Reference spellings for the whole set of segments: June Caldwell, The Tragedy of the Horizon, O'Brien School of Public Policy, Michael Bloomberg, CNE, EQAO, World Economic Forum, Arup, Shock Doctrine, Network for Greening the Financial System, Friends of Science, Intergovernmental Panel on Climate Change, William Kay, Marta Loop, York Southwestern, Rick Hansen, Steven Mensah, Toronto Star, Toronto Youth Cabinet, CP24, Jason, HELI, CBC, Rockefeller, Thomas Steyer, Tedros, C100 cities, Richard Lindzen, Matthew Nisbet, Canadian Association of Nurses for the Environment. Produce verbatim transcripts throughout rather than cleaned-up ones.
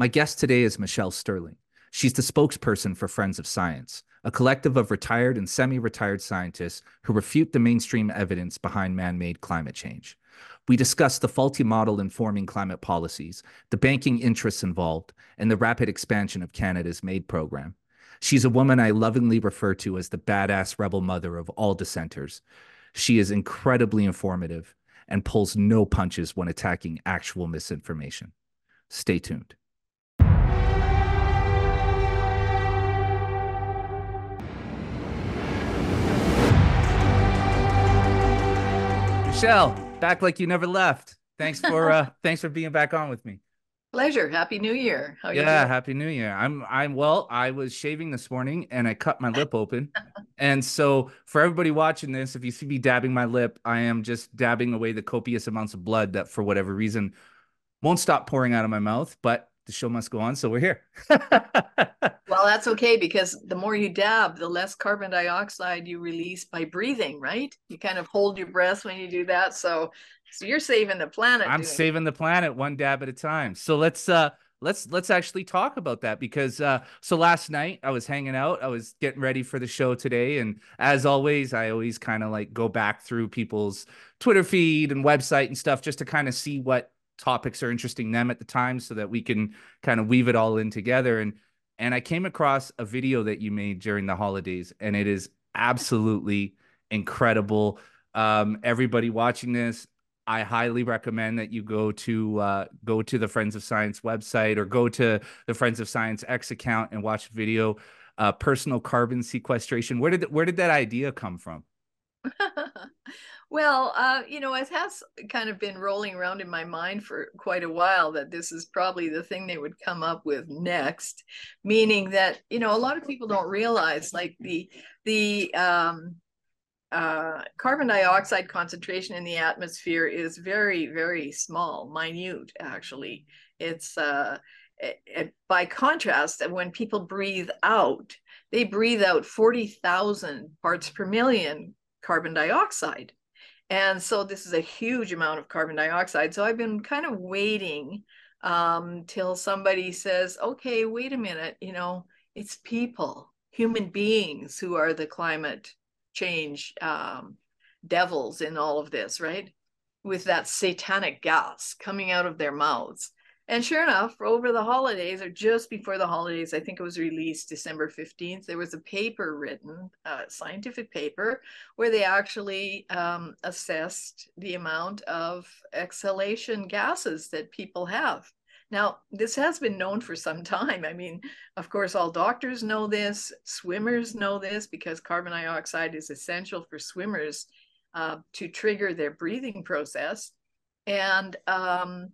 My guest today is Michelle Stirling. She's the spokesperson for Friends of Science, a collective of retired and semi-retired scientists who refute the mainstream evidence behind man-made climate change. We discuss the faulty model informing climate policies, the banking interests involved, and the rapid expansion of Canada's MAID program. She's a woman I lovingly refer to as the badass rebel mother of all dissenters. She is incredibly informative and pulls no punches when attacking actual misinformation. Stay tuned. Michelle, back like you never left. Thanks for uh, thanks for being back on with me. Pleasure. Happy New Year. How are you? Yeah, Happy New Year. I'm I'm well. I was shaving this morning and I cut my lip open, and so for everybody watching this, if you see me dabbing my lip, I am just dabbing away the copious amounts of blood that, for whatever reason, won't stop pouring out of my mouth. But the show must go on, so we're here. Well, that's okay, because the more you dab, the less carbon dioxide you release by breathing, right? You kind of hold your breath when you do that. So, so you're saving the planet. I'm saving it. The planet one dab at a time. So let's uh let's let's actually talk about that, because uh so last night I was hanging out, I was getting ready for the show today, and as always, I always kind of like go back through people's Twitter feed and website and stuff just to kind of see what topics are interesting them at the time so that we can kind of weave it all in together. And And I came across a video that you made during the holidays, and it is absolutely incredible. Um, everybody watching this, I highly recommend that you go to uh, go to the Friends of Science website or go to the Friends of Science X account and watch the video. Uh, personal carbon sequestration. Where did where did that idea come from? Well, uh, you know, it has kind of been rolling around in my mind for quite a while that this is probably the thing they would come up with next, meaning that, you know, a lot of people don't realize, like, the the um, uh, carbon dioxide concentration in the atmosphere is very, very small, minute, actually. It's uh, it, it, by contrast, when people breathe out, they breathe out forty thousand parts per million carbon dioxide. And so this is a huge amount of carbon dioxide. So I've been kind of waiting um, till somebody says, okay, wait a minute, you know, it's people, human beings who are the climate change um, devils in all of this, right? With that satanic gas coming out of their mouths. And sure enough, over the holidays, or just before the holidays, I think it was released December fifteenth, there was a paper written, a scientific paper, where they actually um, assessed the amount of exhalation gases that people have. Now, this has been known for some time. I mean, of course, all doctors know this, swimmers know this, because carbon dioxide is essential for swimmers uh, to trigger their breathing process. And um,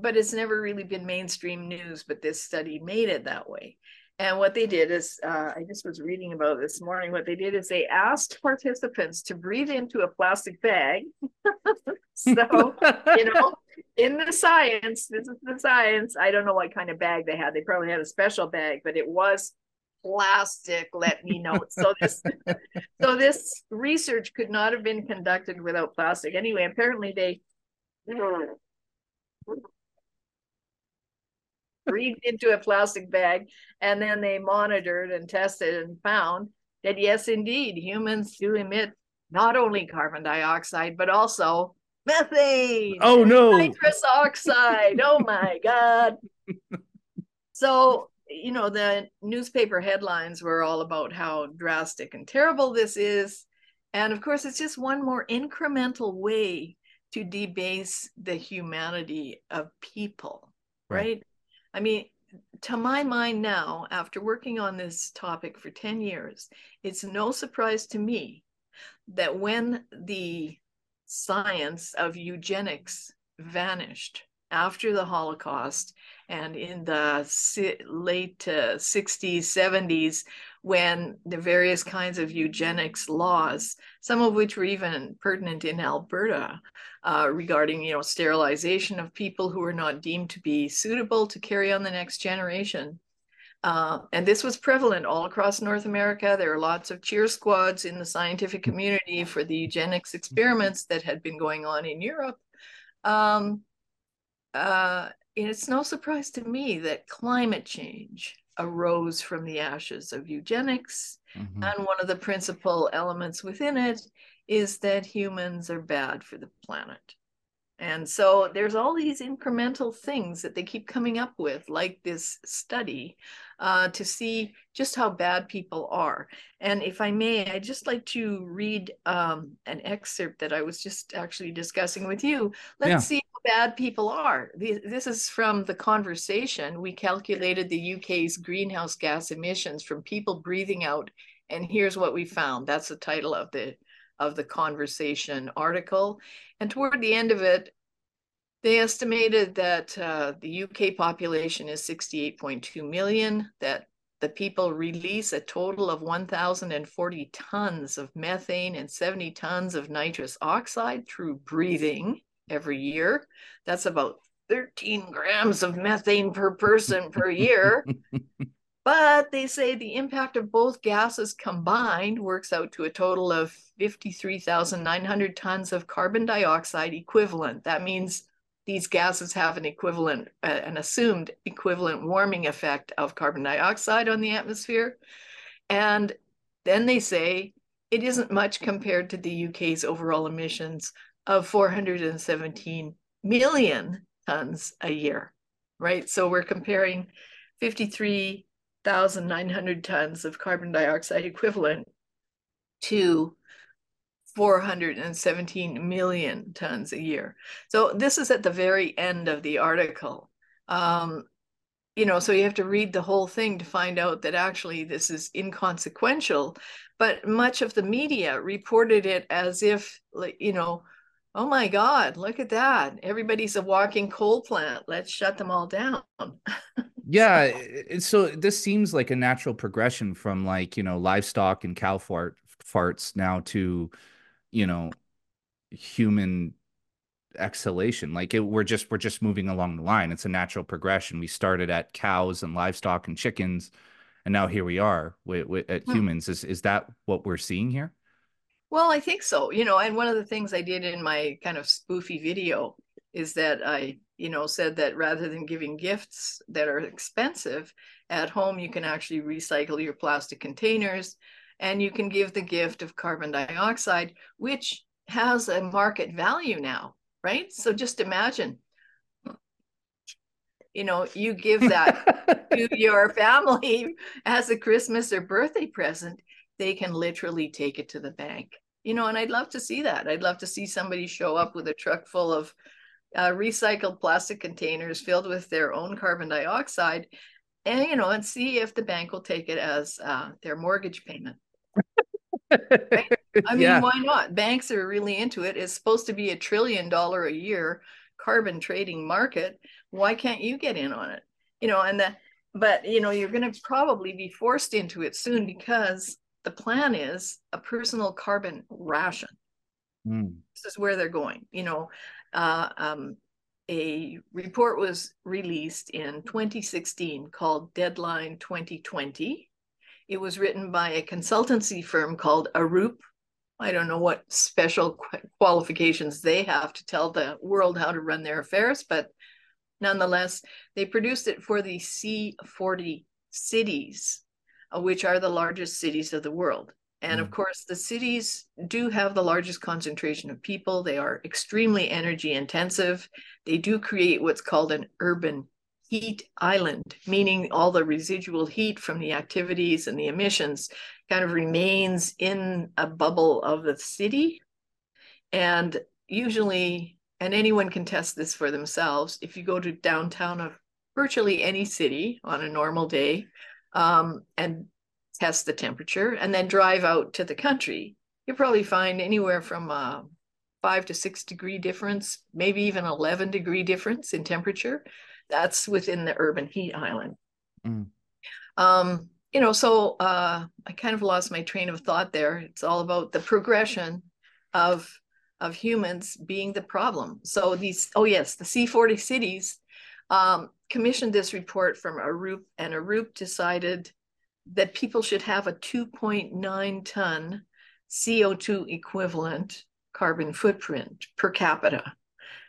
but it's never really been mainstream news, but this study made it that way. And what they did is, uh, I just was reading about this morning, what they did is they asked participants to breathe into a plastic bag. So, you know, in the science, this is the science. I don't know what kind of bag they had. They probably had a special bag, but it was plastic, let me know. So this so this research could not have been conducted without plastic. Anyway, apparently they... breathed into a plastic bag, and then they monitored and tested and found that, yes, indeed, humans do emit not only carbon dioxide, but also methane. Oh, no. Nitrous oxide. Oh, my God. So, you know, the newspaper headlines were all about how drastic and terrible this is. And, of course, it's just one more incremental way to debase the humanity of people, right? right? I mean, to my mind now, after working on this topic for ten years, it's no surprise to me that when the science of eugenics vanished after the Holocaust, and in the late uh, sixties, seventies, when the various kinds of eugenics laws, some of which were even pertinent in Alberta, uh, regarding, you know, sterilization of people who were not deemed to be suitable to carry on the next generation. Uh, and this was prevalent all across North America. There were lots of cheer squads in the scientific community for the eugenics experiments that had been going on in Europe. Um, uh, it's no surprise to me that climate change arose from the ashes of eugenics. Mm-hmm. And one of the principal elements within it is that humans are bad for the planet. And so there's all these incremental things that they keep coming up with, like this study, uh, to see just how bad people are. And if I may, I'd just like to read um, an excerpt that I was just actually discussing with you. Let's yeah. see how bad people are. This is from The Conversation. We calculated the U K's greenhouse gas emissions from people breathing out, and here's what we found. That's the title of the of the Conversation article. And toward the end of it, they estimated that uh, the U K population is sixty-eight point two million, that the people release a total of one thousand forty tons of methane and seventy tons of nitrous oxide through breathing every year. That's about thirteen grams of methane per person per year. But they say the impact of both gases combined works out to a total of fifty-three thousand nine hundred tons of carbon dioxide equivalent. That means these gases have an equivalent, uh, an assumed equivalent warming effect of carbon dioxide on the atmosphere. And then they say it isn't much compared to the U K's overall emissions of four hundred seventeen million tons a year, right? So we're comparing fifty-three thousand nine hundred tons of carbon dioxide equivalent to four hundred seventeen million tons a year. So this is at the very end of the article. Um, you know, so you have to read the whole thing to find out that actually this is inconsequential, but much of the media reported it as if, you know, oh my God, look at that. Everybody's a walking coal plant. Let's shut them all down. Yeah. So this seems like a natural progression from like, you know, livestock and cow fart, farts now to, you know, human exhalation. Like it, we're just we're just moving along the line. It's a natural progression. We started at cows and livestock and chickens. And now here we are with, with, at humans. Is, is that what we're seeing here? Well, I think so. You know, and one of the things I did in my kind of spoofy video is that I, you know, said that rather than giving gifts that are expensive, at home you can actually recycle your plastic containers and you can give the gift of carbon dioxide, which has a market value now, right? So just imagine, you know, you give that to your family as a Christmas or birthday present, they can literally take it to the bank. You know, and I'd love to see that. I'd love to see somebody show up with a truck full of Uh, recycled plastic containers filled with their own carbon dioxide, and you know, and see if the bank will take it as uh, their mortgage payment. Right? I mean, yeah. Why not? Banks are really into it. It's supposed to be a trillion dollar a year carbon trading market. Why can't you get in on it? You know, and the but you know, you're going to probably be forced into it soon because the plan is a personal carbon ration. Mm. This is where they're going. You know. Uh, um, a report was released in twenty sixteen called Deadline twenty twenty. It was written by a consultancy firm called Arup. I don't know what special qu- qualifications they have to tell the world how to run their affairs, but nonetheless, they produced it for the C forty cities, uh, which are the largest cities of the world. And of course, the cities do have the largest concentration of people. They are extremely energy intensive. They do create what's called an urban heat island, meaning all the residual heat from the activities and the emissions kind of remains in a bubble of the city. And usually, and anyone can test this for themselves, if you go to downtown of virtually any city on a normal day, um, and test the temperature, and then drive out to the country, you'll probably find anywhere from a five to six degree difference, maybe even eleven degree difference in temperature. That's within the urban heat island. Mm. Um, you know, so uh, I kind of lost my train of thought there. It's all about the progression of, of humans being the problem. So these, oh yes, the C forty cities um, commissioned this report from Arup, and Arup decided that people should have a two point nine ton C O two equivalent carbon footprint per capita.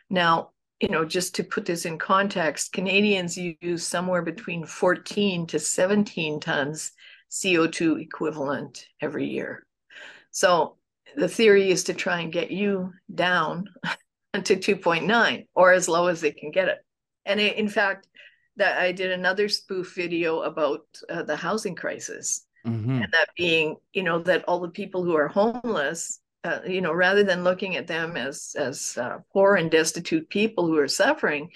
Now, you know, just to put this in context, Canadians use somewhere between fourteen to seventeen tons C O two equivalent every year. So the theory is to try and get you down to two point nine or as low as they can get it. And in fact, that I did another spoof video about uh, the housing crisis, mm-hmm. and that being, you know, that all the people who are homeless, uh, you know, rather than looking at them as as uh, poor and destitute people who are suffering,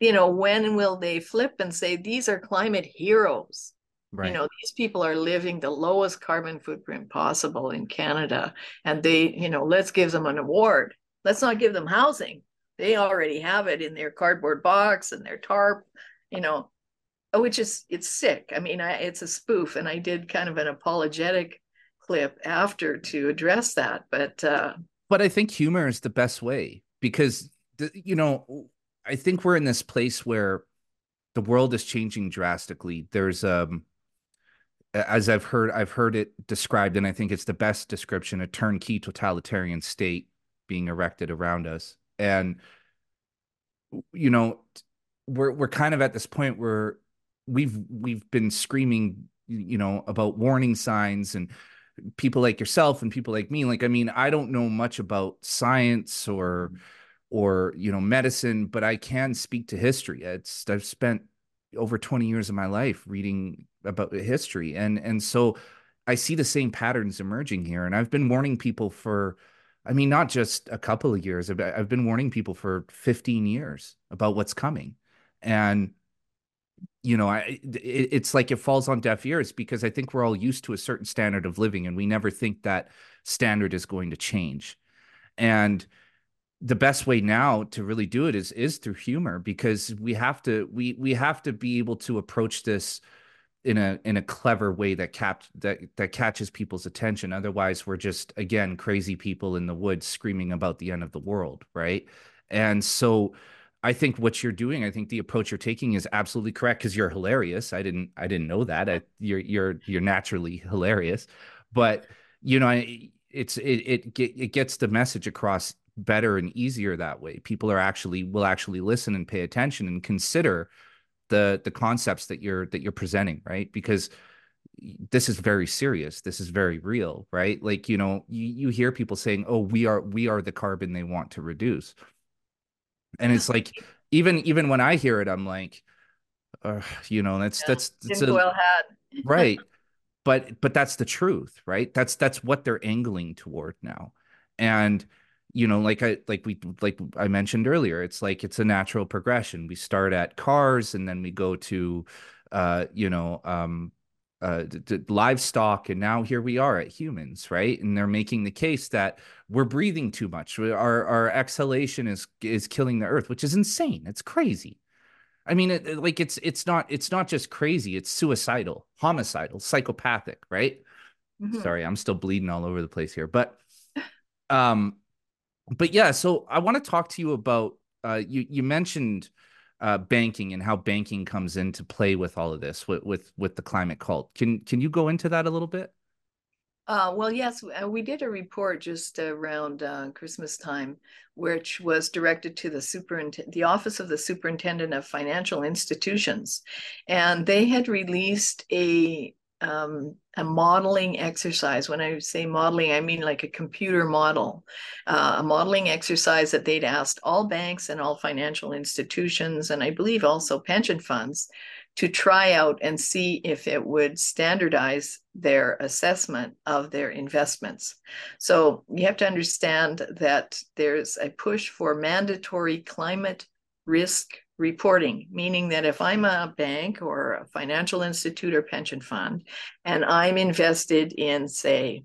you know, when will they flip and say these are climate heroes? Right. You know, these people are living the lowest carbon footprint possible in Canada, and they, you know, let's give them an award. Let's not give them housing. They already have it in their cardboard box and their tarp, you know, which is, it's sick. I mean, I, it's a spoof, and I did kind of an apologetic clip after to address that. But uh, but I think humor is the best way, because, the, you know, I think we're in this place where the world is changing drastically. There's um. as I've heard, I've heard it described, and I think it's the best description, a turnkey totalitarian state being erected around us. And, you know, we're, we're kind of at this point where we've, we've been screaming, you know, about warning signs, and people like yourself and people like me. Like, I mean, I don't know much about science or, or, you know, medicine, but I can speak to history. It's, I've spent over twenty years of my life reading about history. And, and so I see the same patterns emerging here. And I've been warning people for, I mean, not just a couple of years, I've, I've been warning people for fifteen years about what's coming. And, you know, I, it, it's like it falls on deaf ears, because I think we're all used to a certain standard of living, and we never think that standard is going to change. And the best way now to really do it is, is through humor, because we have to, we, we have to be able to approach this in a, in a clever way that cap that, that catches people's attention. Otherwise we're just, again, crazy people in the woods screaming about the end of the world. Right. And so I think what you're doing, I think the approach you're taking is absolutely correct, because you're hilarious. I didn't, I didn't know that. I, you're, you're, you're naturally hilarious, but you know, I, it's, it, it, it gets the message across better and easier that way. People are actually will actually listen and pay attention and consider the the concepts that you're that you're presenting, right? Because this is very serious. This is very real, right? Like, you know, you, you hear people saying, "Oh, we are we are the carbon they want to reduce," and it's like even even when I hear it, I'm like, uh, you know, that's yeah, that's, that's a, well had. Right, but but that's the truth, right? That's that's what they're angling toward now, and. You know, like I like we like I mentioned earlier, it's like it's a natural progression. We start at cars, and then we go to, uh, you know, um, uh, livestock, and now here we are at humans, right? And they're making the case that we're breathing too much. Our our exhalation is is killing the earth, which is insane. It's crazy. I mean, it, it, like it's it's not it's not just crazy. It's suicidal, homicidal, psychopathic, right? Mm-hmm. Sorry, I'm still bleeding all over the place here, but um. But yeah, so I want to talk to you about, uh, you, you mentioned uh, banking and how banking comes into play with all of this, with, with, with the climate cult. Can, can you go into that a little bit? Uh, well, yes, we did a report just around uh, Christmas time, which was directed to the superintendent, the Office of the Superintendent of Financial Institutions. And they had released a Um, a modeling exercise. When I say modeling, I mean like a computer model, uh, a modeling exercise that they'd asked all banks and all financial institutions, and I believe also pension funds, to try out and see if it would standardize their assessment of their investments. So you have to understand that there's a push for mandatory climate risk reporting, meaning that if I'm a bank or a financial institute or pension fund, and I'm invested in, say,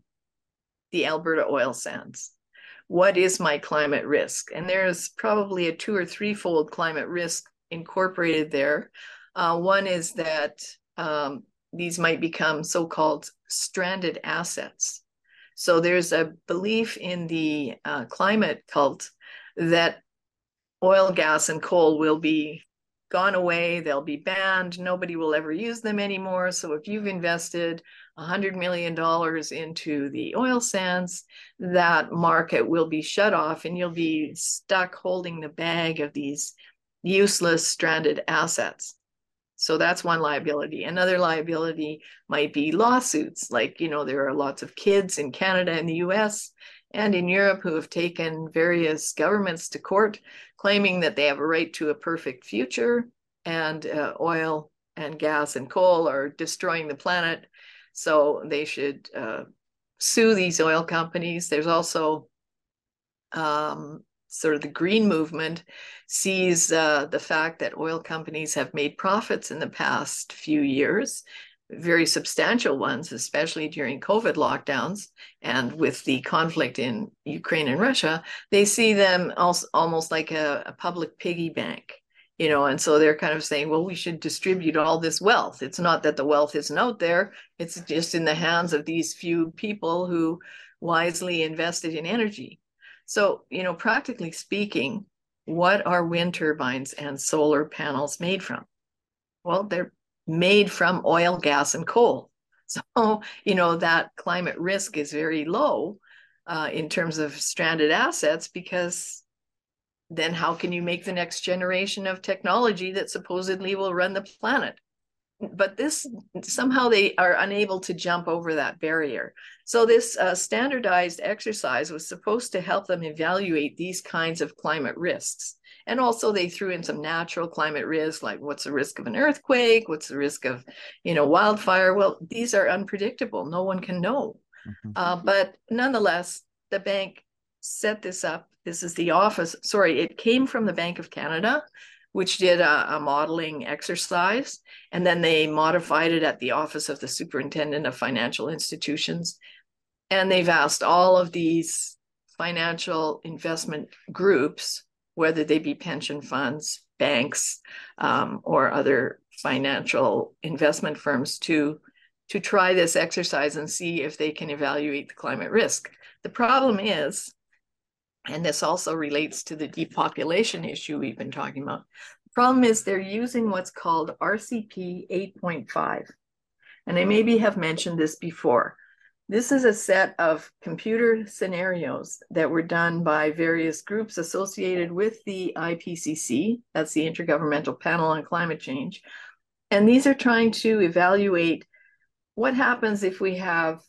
the Alberta oil sands, what is my climate risk? And there's probably a two or threefold climate risk incorporated there. Uh, one is that um, these might become so-called stranded assets. So there's a belief in the uh, climate cult that oil, gas, and coal will be gone away, they'll be banned, nobody will ever use them anymore. So if you've invested one hundred million dollars into the oil sands, that market will be shut off and you'll be stuck holding the bag of these useless stranded assets. So that's one liability. Another liability might be lawsuits. Like, you know, there are lots of kids in Canada and the U S and in Europe who have taken various governments to court claiming that they have a right to a perfect future, and uh, oil and gas and coal are destroying the planet. So they should uh, sue these oil companies. There's also um, sort of the green movement sees uh, the fact that oil companies have made profits in the past few years, very substantial ones, especially during COVID lockdowns and with the conflict in Ukraine and Russia. They see them also almost like a, a public piggy bank, you know, and so they're kind of saying, well, we should distribute all this wealth. It's not that the wealth isn't out there, it's just in the hands of these few people who wisely invested in energy. So, you know, practically speaking, what are wind turbines and solar panels made from? Well, they're made from oil, gas, and coal. So, you know, that climate risk is very low uh, in terms of stranded assets, because then how can you make the next generation of technology that supposedly will run the planet? But this, somehow they are unable to jump over that barrier. So this uh, standardized exercise was supposed to help them evaluate these kinds of climate risks. And also they threw in some natural climate risks, like what's the risk of an earthquake? What's the risk of, you know, wildfire? Well, these are unpredictable. No one can know. Mm-hmm. uh, but nonetheless, the bank set this up. This is the office. Sorry, it came from the Bank of Canada, which did a, a modeling exercise, and then they modified it at the Office of the Superintendent of Financial Institutions. And they've asked all of these financial investment groups, whether they be pension funds, banks, um, or other financial investment firms, to, to try this exercise and see if they can evaluate the climate risk. The problem is, and this also relates to the depopulation issue we've been talking about, the problem is they're using what's called R C P eight point five. And I maybe have mentioned this before. This is a set of computer scenarios that were done by various groups associated with the I P C C, that's the Intergovernmental Panel on Climate Change. And these are trying to evaluate what happens if we have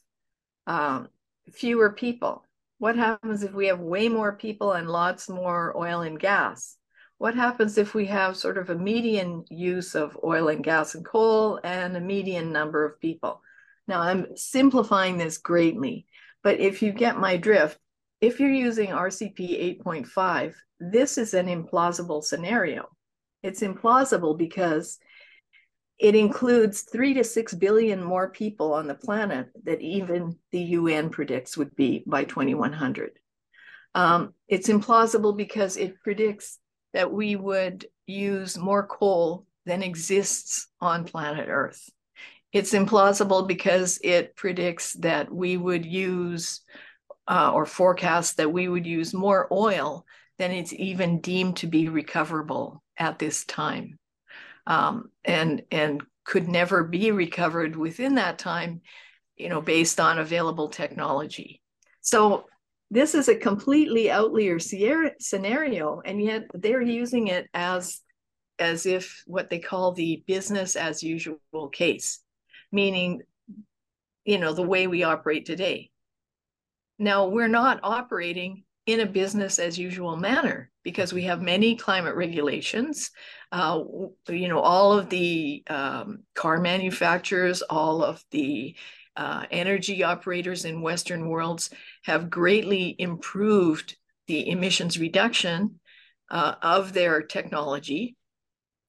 um, fewer people. What happens if we have way more people and lots more oil and gas? What happens if we have sort of a median use of oil and gas and coal and a median number of people? Now, I'm simplifying this greatly, but if you get my drift, if you're using R C P eight point five, this is an implausible scenario. It's implausible because it includes three to six billion more people on the planet that even the U N predicts would be by twenty one hundred. Um, it's implausible because it predicts that we would use more coal than exists on planet Earth. It's implausible because it predicts that we would use uh, or forecast that we would use more oil than it's even deemed to be recoverable at this time. Um, and, and could never be recovered within that time, you know, based on available technology. So this is a completely outlier scenario, and yet they're using it as, as if what they call the business as usual case, meaning, you know, the way we operate today. Now, we're not operating in a business as usual manner, because we have many climate regulations. Uh, you know, all of the um, car manufacturers, all of the uh, energy operators in Western worlds have greatly improved the emissions reduction uh, of their technology.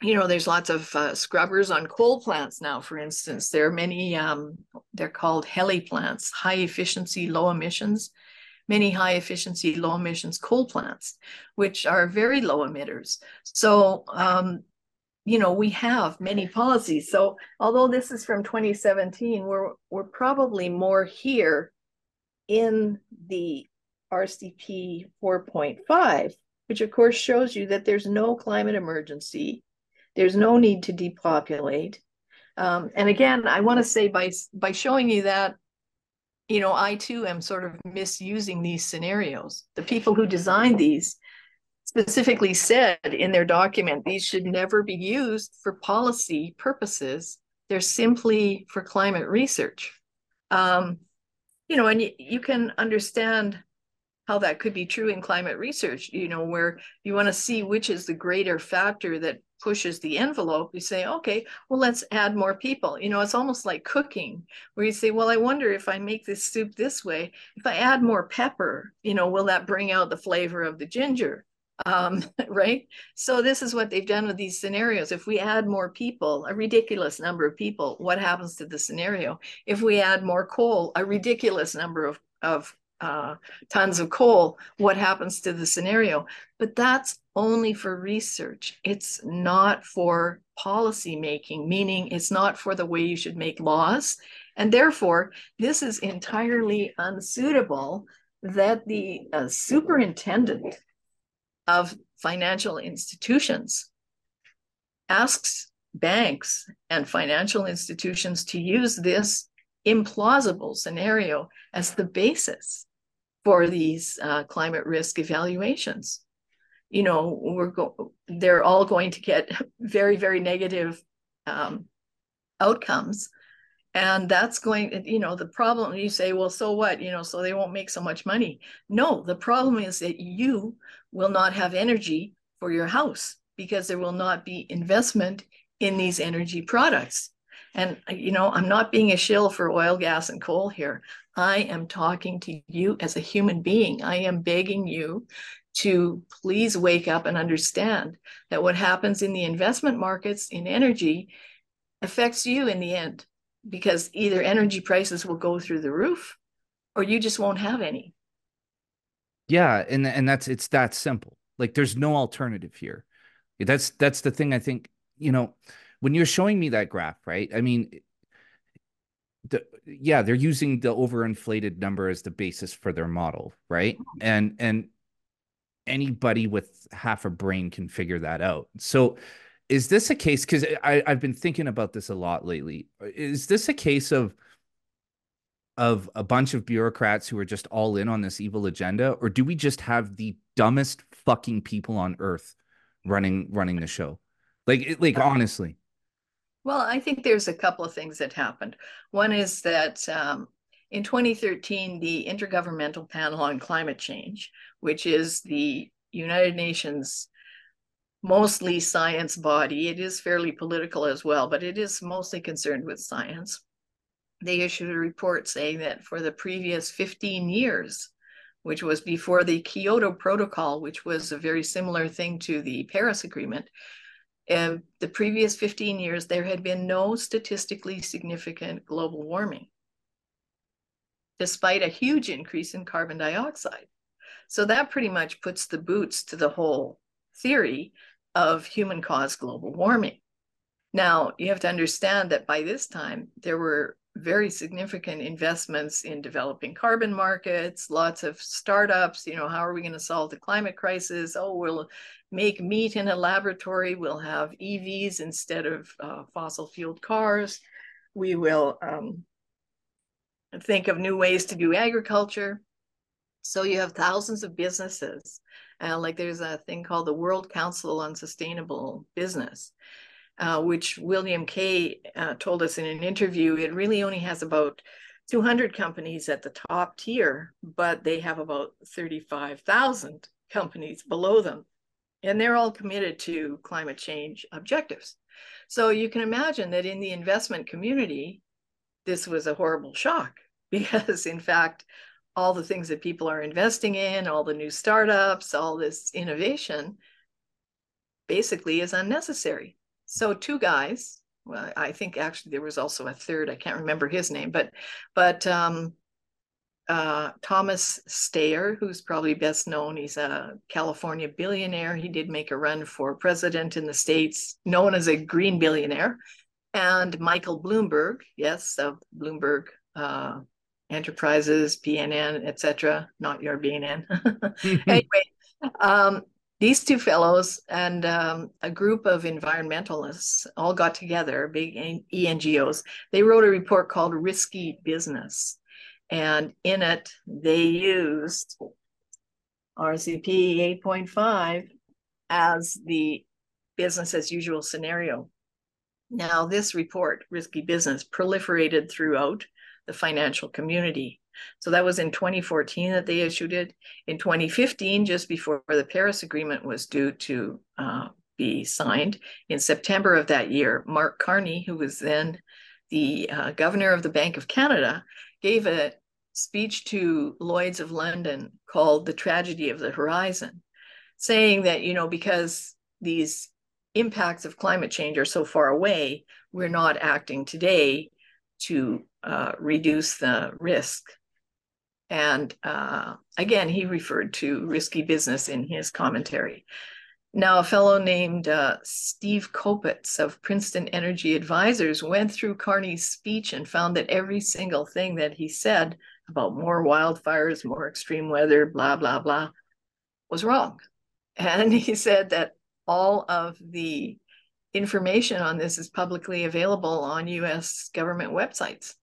You know, there's lots of uh, scrubbers on coal plants now, for instance. There are many, um, they're called HELI plants, high efficiency, low emissions. Many high efficiency, low emissions coal plants, which are very low emitters. So, um, you know, we have many policies. So although this is from twenty seventeen, we're, we're probably more here in the R C P four point five, which of course shows you that there's no climate emergency. There's no need to depopulate. Um, and again, I want to say by by showing you that, you know, I too am sort of misusing these scenarios. The people who designed these specifically said in their document, these should never be used for policy purposes. They're simply for climate research. Um, you know, and y- you can understand how that could be true in climate research, you know, where you want to see which is the greater factor that pushes the envelope. You say, okay, well, let's add more people. You know, it's almost like cooking, where you say, well, I wonder if I make this soup this way, if I add more pepper, you know, will that bring out the flavor of the ginger? Um, right? So this is what they've done with these scenarios. If we add more people, a ridiculous number of people, what happens to the scenario? If we add more coal, a ridiculous number of, of uh, tons of coal, what happens to the scenario? But that's only for research. It's not for policy making, meaning it's not for the way you should make laws. And therefore, this is entirely unsuitable that the uh, superintendent of financial institutions asks banks and financial institutions to use this implausible scenario as the basis for these uh, climate risk evaluations. You know, we're go- they're all going to get very, very negative um, outcomes. And that's going, you know, the problem, you say, well, so what, you know, so they won't make so much money. No, the problem is that you will not have energy for your house because there will not be investment in these energy products. And, you know, I'm not being a shill for oil, gas, and coal here. I am talking to you as a human being. I am begging you to please wake up and understand that what happens in the investment markets in energy affects you in the end. Because either energy prices will go through the roof or you just won't have any. Yeah. And, and that's, it's that simple. Like there's no alternative here. That's, that's the thing I think, you know, when you're showing me that graph, right? I mean, the, yeah, they're using the overinflated number as the basis for their model. Right. And, and anybody with half a brain can figure that out. So is this a case, because I've been thinking about this a lot lately, is this a case of of a bunch of bureaucrats who are just all in on this evil agenda? Or do we just have the dumbest fucking people on earth running running the show? Like, like honestly. Well, I think there's a couple of things that happened. One is that um, in twenty thirteen, the Intergovernmental Panel on Climate Change, which is the United Nations mostly science body. It is fairly political as well, but it is mostly concerned with science. They issued a report saying that for the previous fifteen years, which was before the Kyoto Protocol, which was a very similar thing to the Paris Agreement, and the previous fifteen years, there had been no statistically significant global warming, despite a huge increase in carbon dioxide. So that pretty much puts the boots to the whole theory of human-caused global warming. Now, you have to understand that by this time, there were very significant investments in developing carbon markets, lots of startups, you know, how are we going to solve the climate crisis? Oh, we'll make meat in a laboratory. We'll have E Vs instead of uh, fossil fueled cars. We will um, think of new ways to do agriculture. So you have thousands of businesses. Uh, like there's a thing called the World Council on Sustainable Business, uh, which William Kay uh, told us in an interview, it really only has about two hundred companies at the top tier, but they have about thirty-five thousand companies below them. And they're all committed to climate change objectives. So you can imagine that in the investment community, this was a horrible shock because in fact, all the things that people are investing in, all the new startups, all this innovation basically is unnecessary. So two guys, well, I think actually there was also a third, I can't remember his name, but but um, uh, Thomas Steyer, who's probably best known, he's a California billionaire. He did make a run for president in the States, known as a green billionaire. And Michael Bloomberg, yes, of Bloomberg, uh, Enterprises, B N N, et cetera, not your B N N. Anyway, um, these two fellows and um, a group of environmentalists all got together, big E N G Os. They wrote a report called Risky Business. And in it, they used R C P eight point five as the business as usual scenario. Now, this report, Risky Business, proliferated throughout the financial community. So that was in twenty fourteen that they issued it. In twenty fifteen, just before the Paris Agreement was due to uh, be signed, in September of that year, Mark Carney, who was then the uh, governor of the Bank of Canada, gave a speech to Lloyds of London called The Tragedy of the Horizon, saying that, you know, because these impacts of climate change are so far away, we're not acting today to uh, reduce the risk. And uh, again, he referred to risky business in his commentary. Now, a fellow named uh, Steve Kopitz of Princeton Energy Advisors went through Carney's speech and found that every single thing that he said about more wildfires, more extreme weather, blah, blah, blah, was wrong. And he said that all of the information on this is publicly available on U S government websites.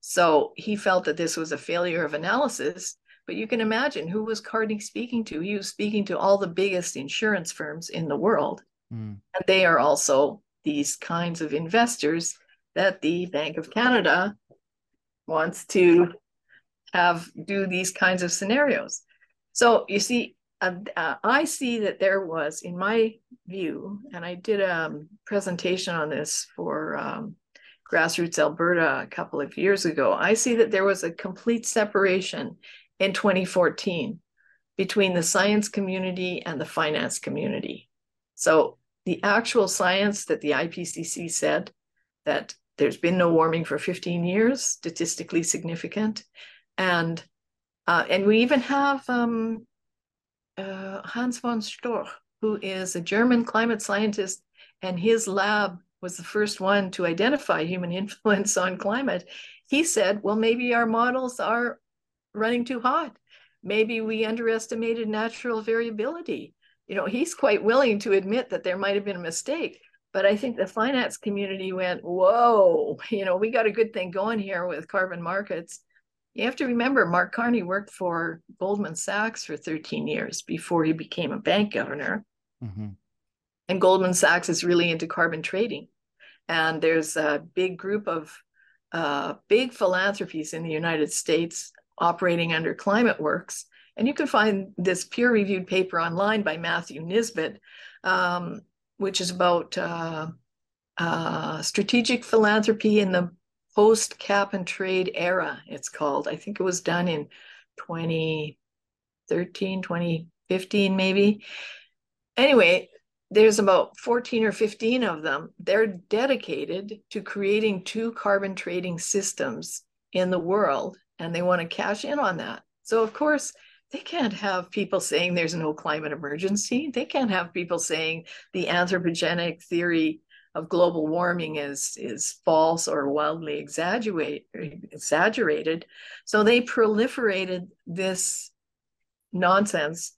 So he felt that this was a failure of analysis, but you can imagine who was Carney speaking to. He was speaking to all the biggest insurance firms in the world. Mm. And they are also these kinds of investors that the Bank of Canada wants to have do these kinds of scenarios. So you see, Uh, uh, I see that there was, in my view, and I did a presentation on this for um, Grassroots Alberta a couple of years ago, I see that there was a complete separation in twenty fourteen between the science community and the finance community. So the actual science that the I P C C said that there's been no warming for fifteen years, statistically significant, and uh, and we even have um, Uh, Hans von Storch, who is a German climate scientist, and his lab was the first one to identify human influence on climate. He said, well, maybe our models are running too hot. Maybe we underestimated natural variability. You know, he's quite willing to admit that there might have been a mistake, but I think the finance community went, whoa, you know, we got a good thing going here with carbon markets. You have to remember, Mark Carney worked for Goldman Sachs for thirteen years before he became a bank governor. Mm-hmm. And Goldman Sachs is really into carbon trading. And there's a big group of uh, big philanthropies in the United States operating under Climate Works. And you can find this peer-reviewed paper online by Matthew Nisbet, um, which is about uh, uh, strategic philanthropy in the post cap and trade era, it's called. I think it was done in twenty thirteen, twenty fifteen, maybe. Anyway, there's about fourteen or fifteen of them. They're dedicated to creating two carbon trading systems in the world, and they want to cash in on that. So, of course, they can't have people saying there's no climate emergency. They can't have people saying the anthropogenic theory of global warming is, is false or wildly exaggerate, exaggerated. So they proliferated this nonsense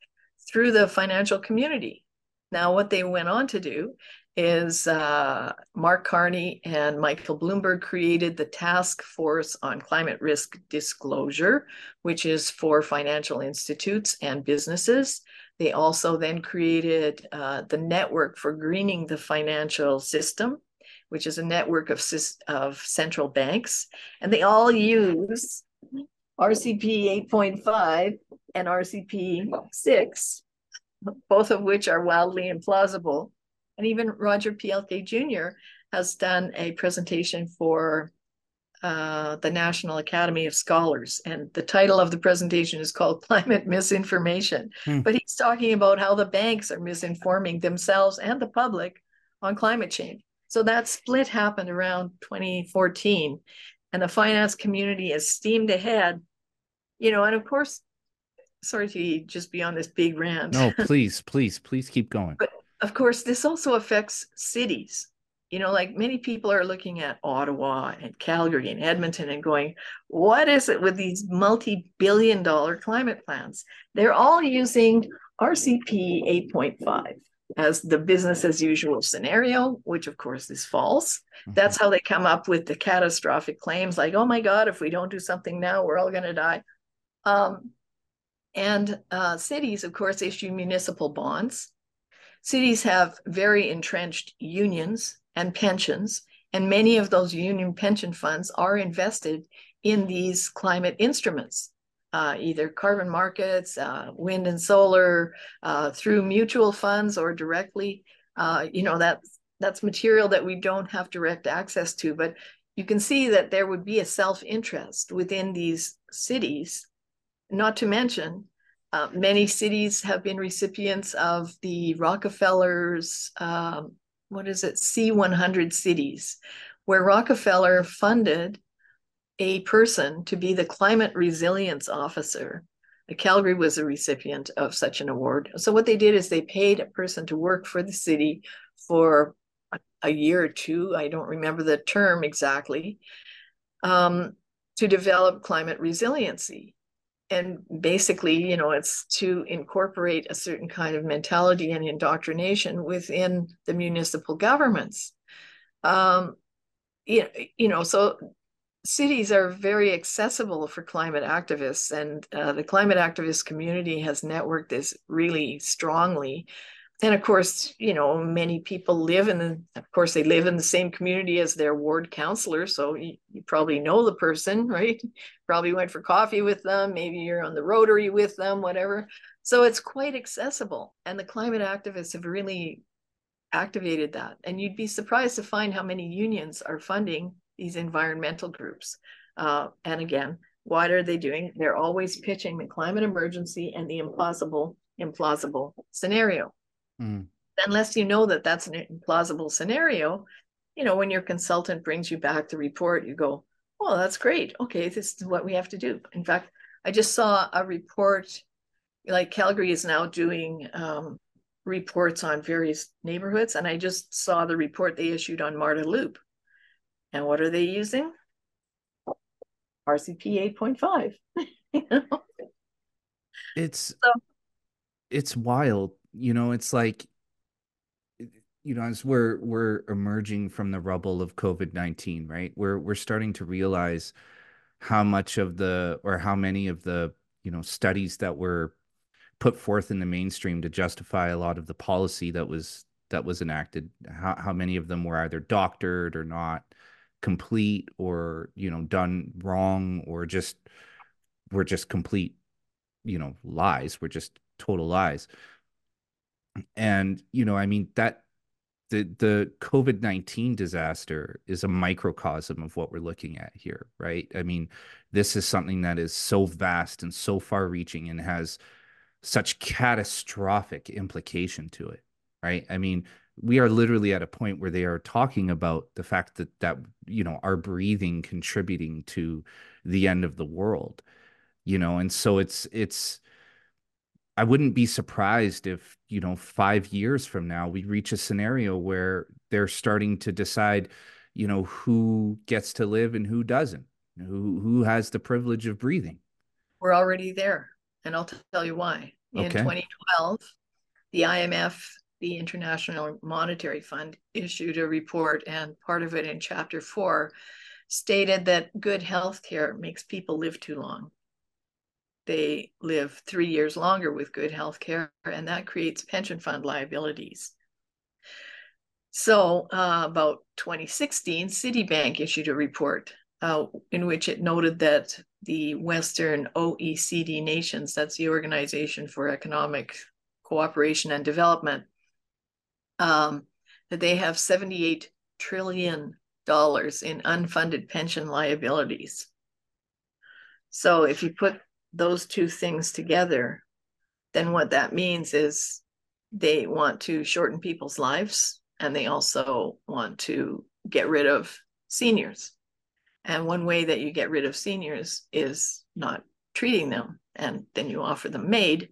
through the financial community. Now, what they went on to do is uh, Mark Carney and Michael Bloomberg created the Task Force on Climate Risk Disclosure, which is for financial institutes and businesses. They also then created uh, the Network for Greening the Financial System, which is a network of, of central banks. And they all use R C P eight point five and R C P six, both of which are wildly implausible. And even Roger P L K Junior has done a presentation for uh, the National Academy of Scholars. And the title of the presentation is called Climate Misinformation. Hmm. But he's talking about how the banks are misinforming themselves and the public on climate change. So that split happened around twenty fourteen. And the finance community has steamed ahead. You know, and of course, sorry to just be on this big rant. No, please, please, please keep going. But of course, this also affects cities. you know, like many people are looking at Ottawa and Calgary and Edmonton and going, what is it with these multi-billion dollar climate plans? They're all using R C P eight point five as the business as usual scenario, which of course is false. Mm-hmm. That's how they come up with the catastrophic claims like, oh my God, if we don't do something now, we're all gonna die. Um, and uh, cities, of course, issue municipal bonds. Cities have very entrenched unions and pensions, and many of those union pension funds are invested in these climate instruments, uh, either carbon markets, uh, wind and solar, uh, through mutual funds or directly. Uh, you know, that, that's material that we don't have direct access to, but you can see that there would be a self-interest within these cities, not to mention Uh, many cities have been recipients of the Rockefellers, um, what is it, C one hundred cities, where Rockefeller funded a person to be the climate resilience officer. Calgary was a recipient of such an award. So what they did is they paid a person to work for the city for a, a year or two, I don't remember the term exactly, um, to develop climate resiliency. And basically, you know, it's to incorporate a certain kind of mentality and indoctrination within the municipal governments. Um, you, you know, so cities are very accessible for climate activists, and uh, the climate activist community has networked this really strongly. And of course, you know, many people live in the, of course, they live in the same community as their ward councillor. So you, you probably know the person, right? Probably went for coffee with them. Maybe you're on the Rotary with them, whatever. So it's quite accessible. And the climate activists have really activated that. And you'd be surprised to find how many unions are funding these environmental groups. Uh, and again, what are they doing? They're always pitching the climate emergency and the impossible, implausible scenario. Mm. Unless you know that that's an implausible scenario, you know, when your consultant brings you back the report, you go, oh, that's great. Okay, this is what we have to do. In fact, I just saw a report, like Calgary is now doing um, reports on various neighborhoods. And I just saw the report they issued on Marta Loop. And what are they using? R C P eight point five. You know? It's so, it's wild. You know, it's like, you know, as we're we're emerging from the rubble of COVID nineteen, right? We're we're starting to realize how much of the or how many of the, you know, studies that were put forth in the mainstream to justify a lot of the policy that was that was enacted, how how many of them were either doctored or not complete, or, you know, done wrong, or just were just complete, you know, lies, were just total lies. And, you know, I mean, that the the COVID nineteen disaster is a microcosm of what we're looking at here, right? I mean, this is something that is so vast and so far reaching and has such catastrophic implication to it, right? I mean, we are literally at a point where they are talking about the fact that, that you know, our breathing contributing to the end of the world, you know, and so it's it's. I wouldn't be surprised if, you know, five years from now, we reach a scenario where they're starting to decide, you know, who gets to live and who doesn't, who who has the privilege of breathing. We're already there. And I'll tell you why. In okay. twenty twelve, the I M F, the International Monetary Fund, issued a report, and part of it in chapter four stated that good health care makes people live too long. They live three years longer with good health care, and that creates pension fund liabilities. So uh, about twenty sixteen, Citibank issued a report uh, in which it noted that the Western O E C D nations, that's the Organization for Economic Cooperation and Development, um, that they have seventy-eight trillion dollars in unfunded pension liabilities. So if you put those two things together, then what that means is they want to shorten people's lives, and they also want to get rid of seniors. And one way that you get rid of seniors is not treating them. And then you offer them MAID,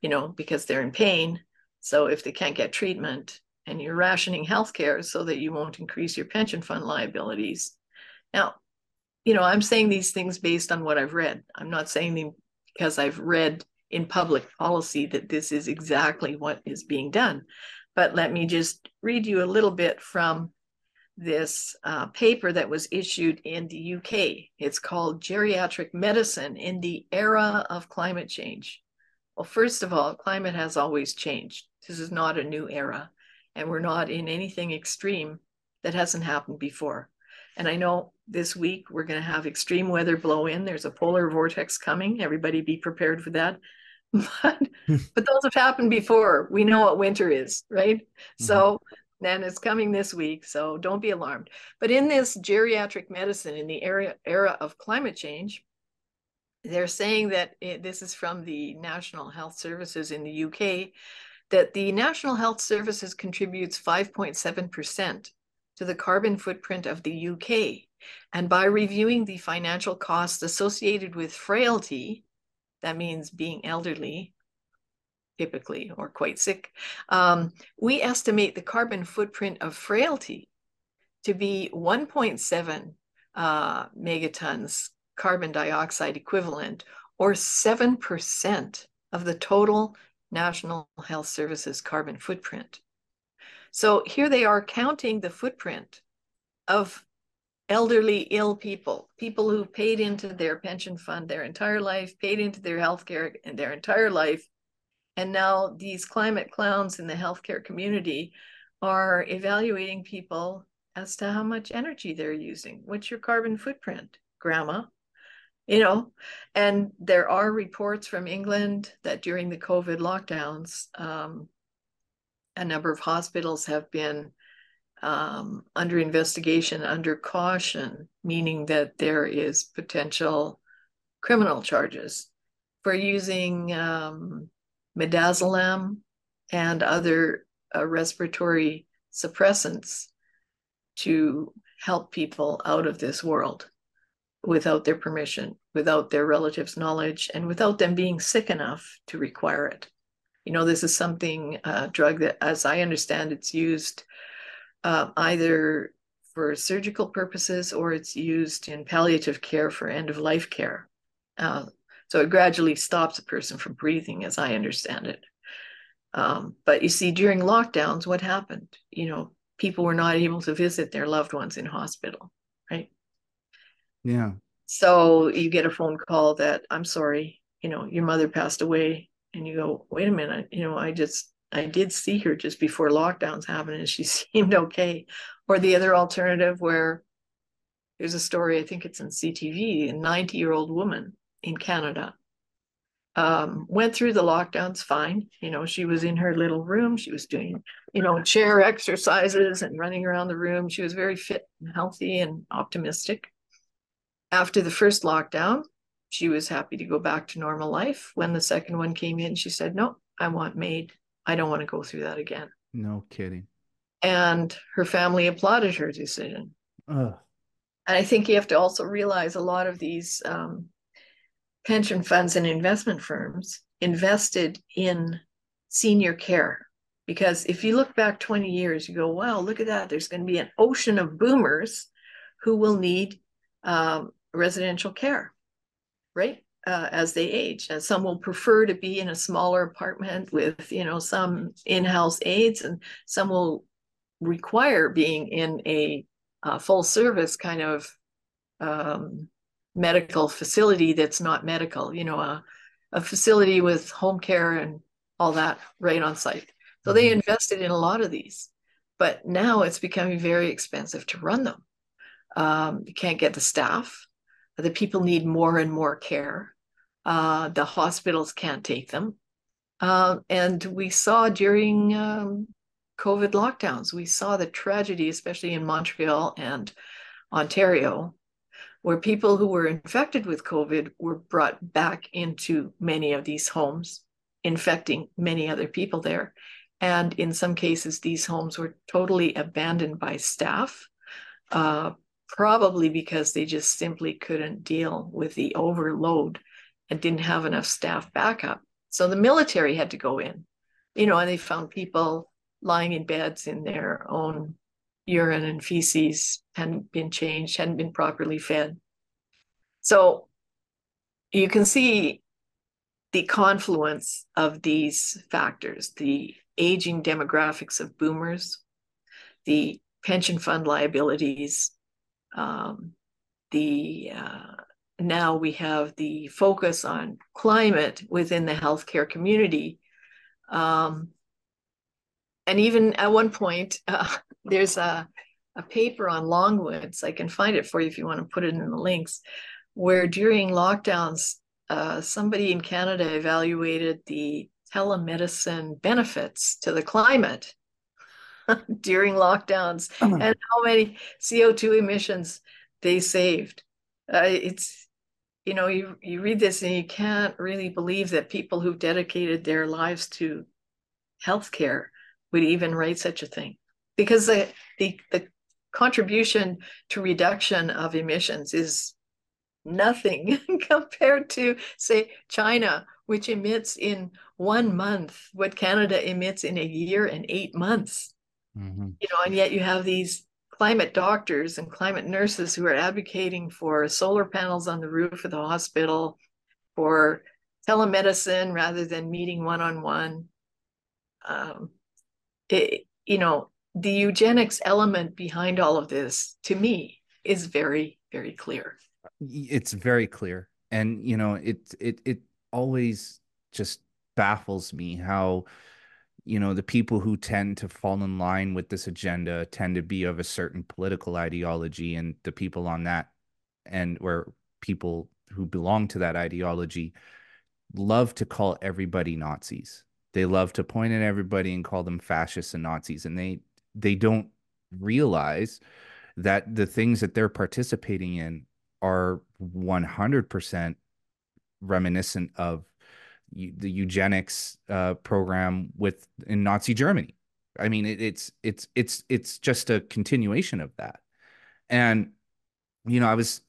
you know, because they're in pain. So if they can't get treatment and you're rationing healthcare so that you won't increase your pension fund liabilities. Now, you know, I'm saying these things based on what I've read. I'm not saying them because I've read in public policy that this is exactly what is being done. But let me just read you a little bit from this uh, paper that was issued in the U K. It's called Geriatric Medicine in the Era of Climate Change. Well, first of all, climate has always changed. This is not a new era, and we're not in anything extreme that hasn't happened before. And I know this week we're going to have extreme weather blow in. There's a polar vortex coming. Everybody be prepared for that. But, but those have happened before. We know what winter is, right? Mm-hmm. So, and it's coming this week, so don't be alarmed. But in this geriatric medicine, in the era, era of climate change, they're saying that it, this is from the National Health Services in the U K, that the National Health Services contributes five point seven percent to the carbon footprint of the U K. And by reviewing the financial costs associated with frailty, that means being elderly, typically, or quite sick, um, we estimate the carbon footprint of frailty to be one point seven uh, megatons carbon dioxide equivalent, or seven percent of the total National Health Services carbon footprint. So here they are counting the footprint of elderly ill people, people who paid into their pension fund their entire life, paid into their healthcare and their entire life. And now these climate clowns in the healthcare community are evaluating people as to how much energy they're using. What's your carbon footprint, grandma? You know, and there are reports from England that during the COVID lockdowns, um, a number of hospitals have been um, under investigation, under caution, meaning that there is potential criminal charges for using um, midazolam and other uh, respiratory suppressants to help people out of this world without their permission, without their relatives' knowledge, and without them being sick enough to require it. You know, this is something, uh, drug that, as I understand, it's used uh, either for surgical purposes or it's used in palliative care for end-of-life care. Uh, so it gradually stops a person from breathing, as I understand it. Um, but you see, during lockdowns, what happened? You know, people were not able to visit their loved ones in hospital, right? Yeah. So you get a phone call that, I'm sorry, you know, your mother passed away. And you go, wait a minute, you know, I just, I did see her just before lockdowns happened and she seemed okay. Or the other alternative where there's a story, I think it's in C T V, a ninety-year-old woman in Canada um, went through the lockdowns fine. You know, she was in her little room. She was doing, you know, chair exercises and running around the room. She was very fit and healthy and optimistic. After the first lockdown, she was happy to go back to normal life. When the second one came in, she said, no, I want MAID. I don't want to go through that again. No kidding. And her family applauded her decision. Ugh. And I think you have to also realize a lot of these um, pension funds and investment firms invested in senior care. Because if you look back twenty years, you go, wow, look at that. There's going to be an ocean of boomers who will need um, residential care. Right, uh, as they age. And some will prefer to be in a smaller apartment with, you know, some in-house aides, and some will require being in a uh, full-service kind of um, medical facility that's not medical, you know, a, a facility with home care and all that right on site. So they invested in a lot of these, but now it's becoming very expensive to run them. Um, you can't get the staff. The people need more and more care. Uh, the hospitals can't take them. Uh, and we saw during um, COVID lockdowns, we saw the tragedy, especially in Montreal and Ontario, where people who were infected with COVID were brought back into many of these homes, infecting many other people there. And in some cases, these homes were totally abandoned by staff, uh, probably because they just simply couldn't deal with the overload and didn't have enough staff backup. So the military had to go in, you know, and they found people lying in beds in their own urine and feces, hadn't been changed, hadn't been properly fed. So you can see the confluence of these factors, the aging demographics of boomers, the pension fund liabilities, um, the uh, now we have the focus on climate within the healthcare community. Um, and even at one point, uh, there's a, a paper on Longwoods, I can find it for you if you want to put it in the links, where during lockdowns, uh, somebody in Canada evaluated the telemedicine benefits to the climate during lockdowns oh. and how many C O two emissions they saved. Uh, it's, you know, you, you read this and you can't really believe that people who've dedicated their lives to healthcare would even write such a thing, because the, the, the contribution to reduction of emissions is nothing compared to, say, China, which emits in one month what Canada emits in a year and eight months. Mm-hmm. You know, and yet you have these climate doctors and climate nurses who are advocating for solar panels on the roof of the hospital, for telemedicine rather than meeting one-on-one. Um, it, you know, the eugenics element behind all of this, to me, is very, very clear. It's very clear. And, you know, it, it, it always just baffles me how, you know, the people who tend to fall in line with this agenda tend to be of a certain political ideology, and the people on that and where people who belong to that ideology love to call everybody Nazis. They love to point at everybody and call them fascists and Nazis. And they, they don't realize that the things that they're participating in are one hundred percent reminiscent of the eugenics uh, program with in Nazi Germany. I mean, it, it's it's it's it's just a continuation of that. And you know, I was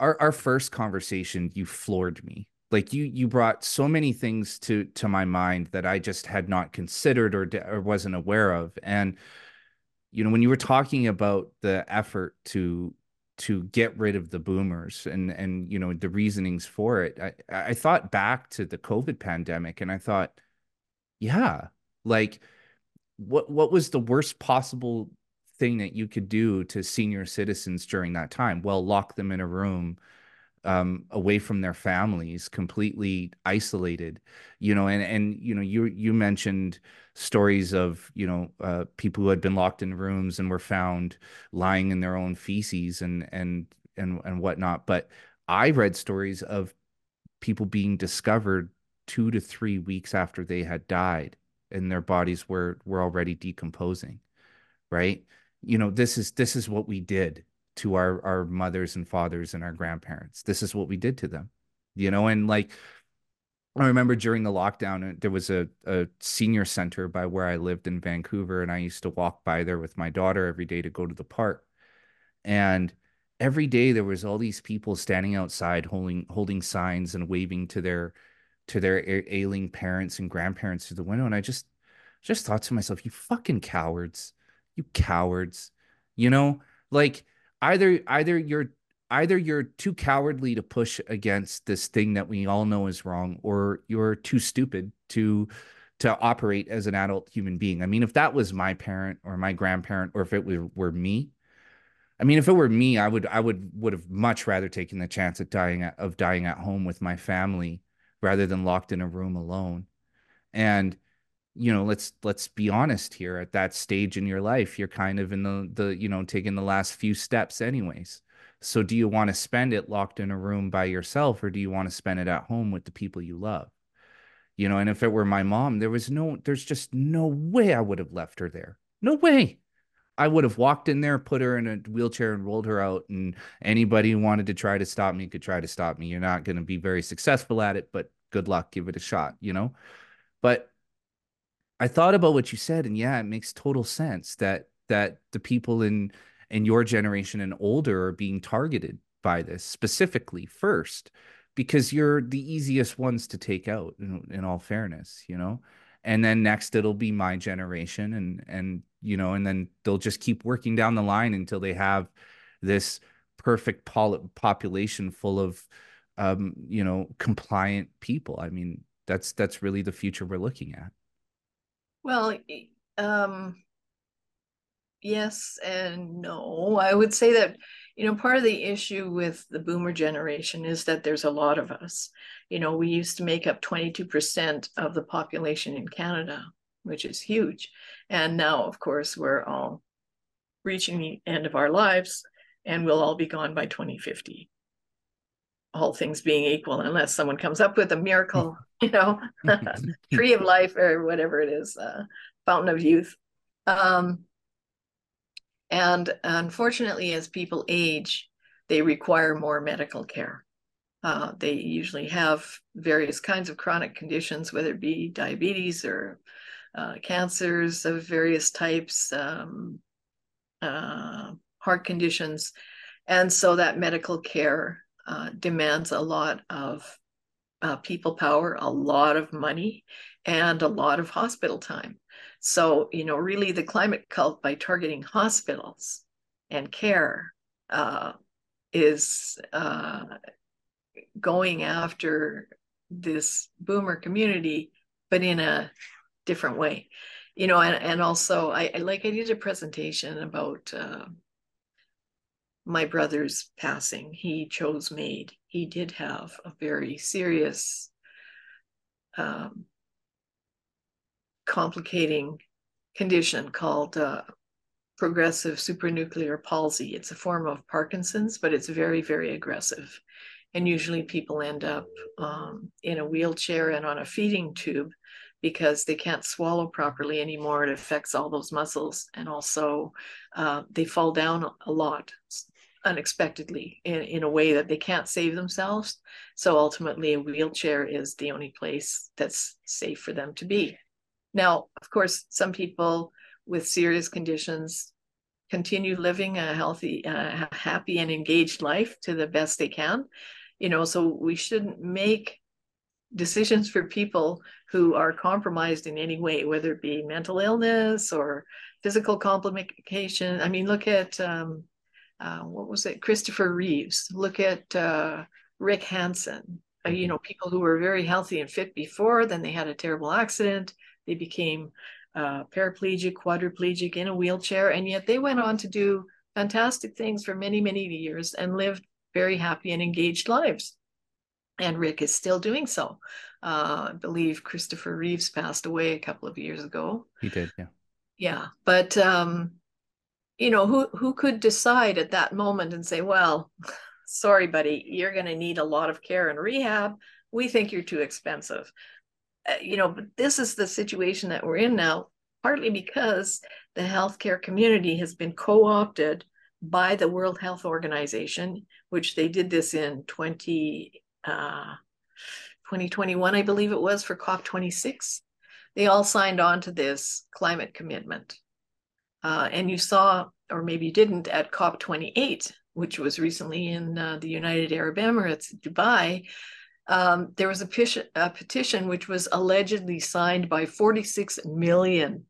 our our first conversation. You floored me. Like you you brought so many things to to my mind that I just had not considered or or wasn't aware of. And you know, when you were talking about the effort to to get rid of the boomers and, and, you know, the reasonings for it, I, I thought back to the COVID pandemic and I thought, yeah, like what, what was the worst possible thing that you could do to senior citizens during that time? Well, lock them in a room, um, away from their families, completely isolated, you know, and, and, you know, you, you mentioned stories of, you know, uh, people who had been locked in rooms and were found lying in their own feces and, and, and, and whatnot. But I read stories of people being discovered two to three weeks after they had died and their bodies were, were already decomposing, right? You know, this is, this is what we did to our, our mothers and fathers and our grandparents. This is what we did to them, you know? And like, I remember during the lockdown, there was a, a senior center by where I lived in Vancouver. And I used to walk by there with my daughter every day to go to the park. And every day there was all these people standing outside holding, holding signs and waving to their, to their ailing parents and grandparents through the window. And I just, just thought to myself, you fucking cowards, you cowards, you know, like, Either, either you're, either you're too cowardly to push against this thing that we all know is wrong, or you're too stupid to, to operate as an adult human being. I mean, if that was my parent or my grandparent, or if it were, were me, I mean, if it were me, I would, I would, would have much rather taken the chance of dying at, of dying at home with my family rather than locked in a room alone. And you know, let's, let's be honest here, at that stage in your life, you're kind of in the, the, you know, taking the last few steps anyways. So do you want to spend it locked in a room by yourself, or do you want to spend it at home with the people you love? You know, and if it were my mom, there was no, there's just no way I would have left her there. No way. I would have walked in there, put her in a wheelchair and rolled her out. And anybody who wanted to try to stop me could try to stop me. You're not going to be very successful at it, but good luck, give it a shot, you know, but I thought about what you said, and yeah, it makes total sense that that the people in in your generation and older are being targeted by this specifically first, because you're the easiest ones to take out, in, in all fairness, you know, And then next it'll be my generation, and, and, you know, and then they'll just keep working down the line until they have this perfect pol- population full of, um, you know, compliant people. I mean, that's, that's really the future we're looking at. Well, um, yes and no. I would say that, you know, part of the issue with the boomer generation is that there's a lot of us. You know, we used to make up twenty-two percent of the population in Canada, which is huge. And now, of course, we're all reaching the end of our lives, and we'll all be gone by twenty fifty. All things being equal, unless someone comes up with a miracle, you know, tree of life or whatever it is, uh, fountain of youth. Um, And unfortunately, as people age, they require more medical care. Uh, they usually have various kinds of chronic conditions, whether it be diabetes or uh, cancers of various types, um, uh, heart conditions. And so that medical care uh, demands a lot of uh, people power, a lot of money, and a lot of hospital time. So, you know, really the climate cult, by targeting hospitals and care, uh, is uh, going after this boomer community, but in a different way. You know, and, and also, I, I like I did a presentation about uh, my brother's passing. He chose MAID. He did have a very serious um complicating condition called uh, progressive supranuclear palsy. It's a form of Parkinson's, but it's very, very aggressive. And usually people end up um, in a wheelchair and on a feeding tube because they can't swallow properly anymore. It affects all those muscles. And also uh, they fall down a lot unexpectedly in, in a way that they can't save themselves. So ultimately a wheelchair is the only place that's safe for them to be. Now, of course, some people with serious conditions continue living a healthy, uh, happy, and engaged life to the best they can. You know, so we shouldn't make decisions for people who are compromised in any way, whether it be mental illness or physical complication. I mean, look at, um, uh, what was it, Christopher Reeves. Look at uh, Rick Hansen. Uh, you know, people who were very healthy and fit before, then they had a terrible accident. They became uh, paraplegic, quadriplegic, in a wheelchair, and yet they went on to do fantastic things for many, many years and lived very happy and engaged lives. And Rick is still doing so. Uh, I believe Christopher Reeves passed away a couple of years ago. He did, yeah. Yeah, but um, you know, who who could decide at that moment and say, well, sorry, buddy, you're going to need a lot of care and rehab. We think you're too expensive. You know, but this is the situation that we're in now, partly because the healthcare community has been co-opted by the World Health Organization, which they did this in twenty, uh, twenty twenty-one, I believe it was, for COP twenty-six. They all signed on to this climate commitment. Uh, and you saw, or maybe you didn't, at COP twenty-eight, which was recently in uh, the United Arab Emirates, Dubai. Um, there was a, pish- a petition which was allegedly signed by forty-six million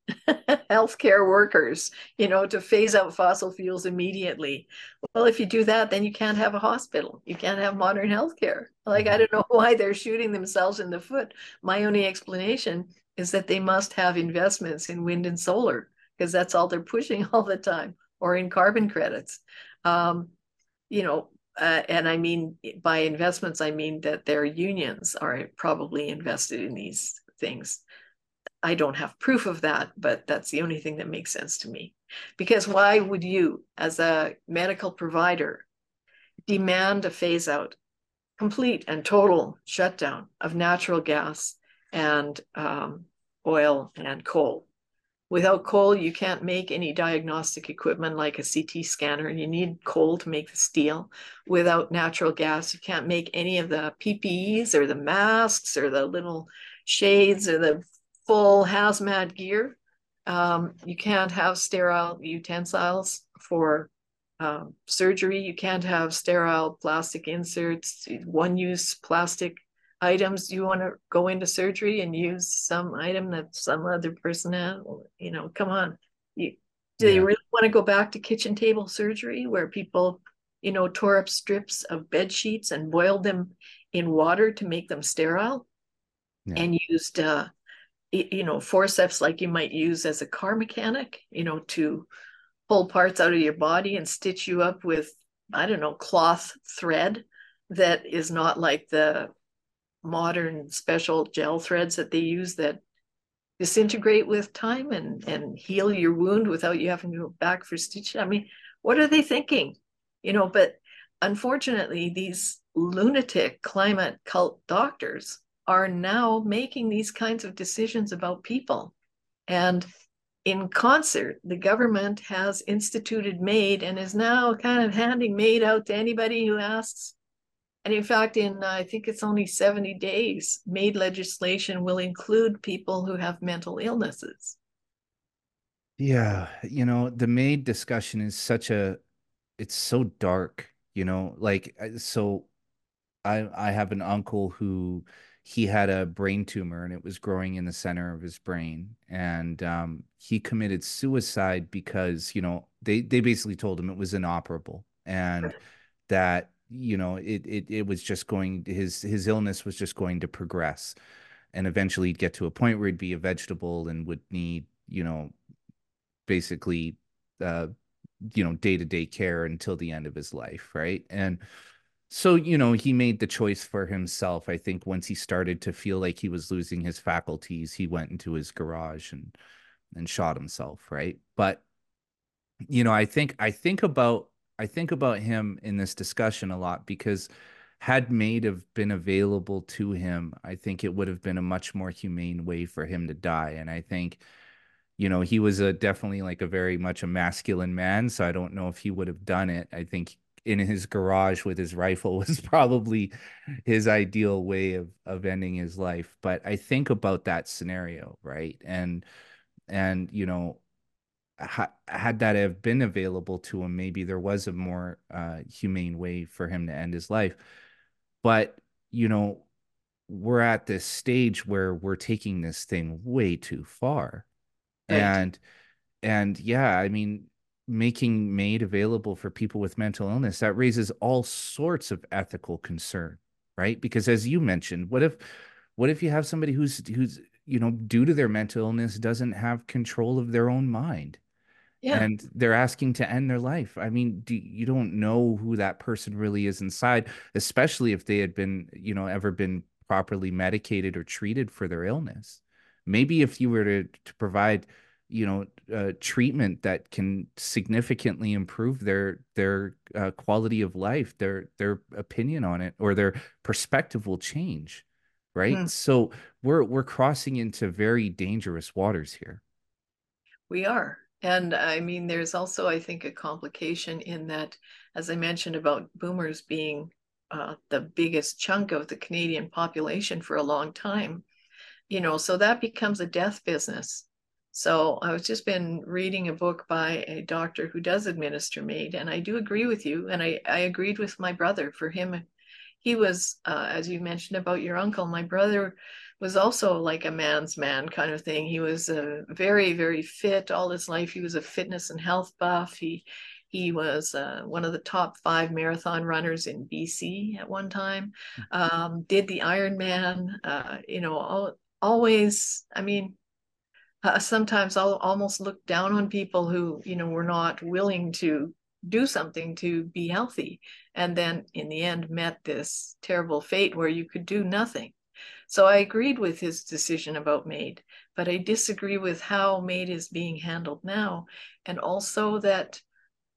healthcare workers, you know, to phase out fossil fuels immediately. Well, if you do that, then you can't have a hospital. You can't have modern healthcare. Like, I don't know why they're shooting themselves in the foot. My only explanation is that they must have investments in wind and solar, because that's all they're pushing all the time, or in carbon credits. Um, you know, Uh, and I mean, by investments, I mean that their unions are probably invested in these things. I don't have proof of that, but that's the only thing that makes sense to me. Because why would you, as a medical provider, demand a phase out, complete and total shutdown of natural gas and um, oil and coal? Without coal, you can't make any diagnostic equipment like a C T scanner. You need coal to make the steel. Without natural gas, you can't make any of the P P Es or the masks or the little shades or the full hazmat gear. Um, you can't have sterile utensils for um, surgery. You can't have sterile plastic inserts, one-use plastic items you want to go into surgery and use some item that some other person had? You know, come on. You, do yeah. you really want to go back to kitchen table surgery where people, you know, tore up strips of bed sheets and boiled them in water to make them sterile yeah. and used, uh, you know, forceps like you might use as a car mechanic, you know, to pull parts out of your body and stitch you up with, I don't know, cloth thread that is not like the modern special gel threads that they use that disintegrate with time and, and heal your wound without you having to go back for stitching. I mean, what are they thinking? You know, but unfortunately, these lunatic climate cult doctors are now making these kinds of decisions about people. And in concert, the government has instituted MAID and is now kind of handing MAID out to anybody who asks. And in fact, in uh, I think it's only seventy days, MAID legislation will include people who have mental illnesses. Yeah, you know, the MAID discussion is such a, it's so dark, you know, like, so I, I have an uncle who, he had a brain tumor and it was growing in the center of his brain. And um, he committed suicide because, you know, they, they basically told him it was inoperable and that, you know, it, it, it was just going, his, his illness was just going to progress. And eventually he'd get to a point where he'd be a vegetable and would need, you know, basically, uh, you know, day-to-day care until the end of his life. Right. And so, you know, he made the choice for himself. I think once he started to feel like he was losing his faculties, he went into his garage and and shot himself, right? But, you know, I think I think about I think about him in this discussion a lot because had MAID have been available to him, I think it would have been a much more humane way for him to die. And I think, you know, he was a definitely like a very much a masculine man, so I don't know if he would have done it. I think in his garage with his rifle was probably his ideal way of, of ending his life. But I think about that scenario, right? And, and you know, ha had that have been available to him, maybe there was a more uh, humane way for him to end his life. But, you know, we're at this stage where we're taking this thing way too far. Right. And, and yeah, I mean, making MAID available for people with mental illness, that raises all sorts of ethical concern, right? Because as you mentioned, what if what if you have somebody who's who's you know, due to their mental illness, doesn't have control of their own mind, yeah, and they're asking to end their life? I mean, do, you don't know who that person really is inside, especially if they had been, you know, ever been properly medicated or treated for their illness. Maybe if you were to, to provide, you know, uh, treatment that can significantly improve their their uh, quality of life, their their opinion on it, or their perspective will change, right? Mm. So we're we're crossing into very dangerous waters here. We are, and I mean, there's also, I think, a complication in that, as I mentioned about boomers being uh, the biggest chunk of the Canadian population for a long time, you know, so that becomes a death business. So I was just been reading a book by a doctor who does administer MAID, and I do agree with you. And I, I agreed with my brother. For him, he was, uh, as you mentioned about your uncle, my brother was also like a man's man kind of thing. He was uh, very, very fit all his life. He was a fitness and health buff. He, he was uh, one of the top five marathon runners in B C at one time, um, did the Ironman, uh, you know, all, always, I mean, Uh, sometimes I'll almost look down on people who, you know, were not willing to do something to be healthy. And then in the end met this terrible fate where you could do nothing. So I agreed with his decision about MAID, but I disagree with how MAID is being handled now. And also that,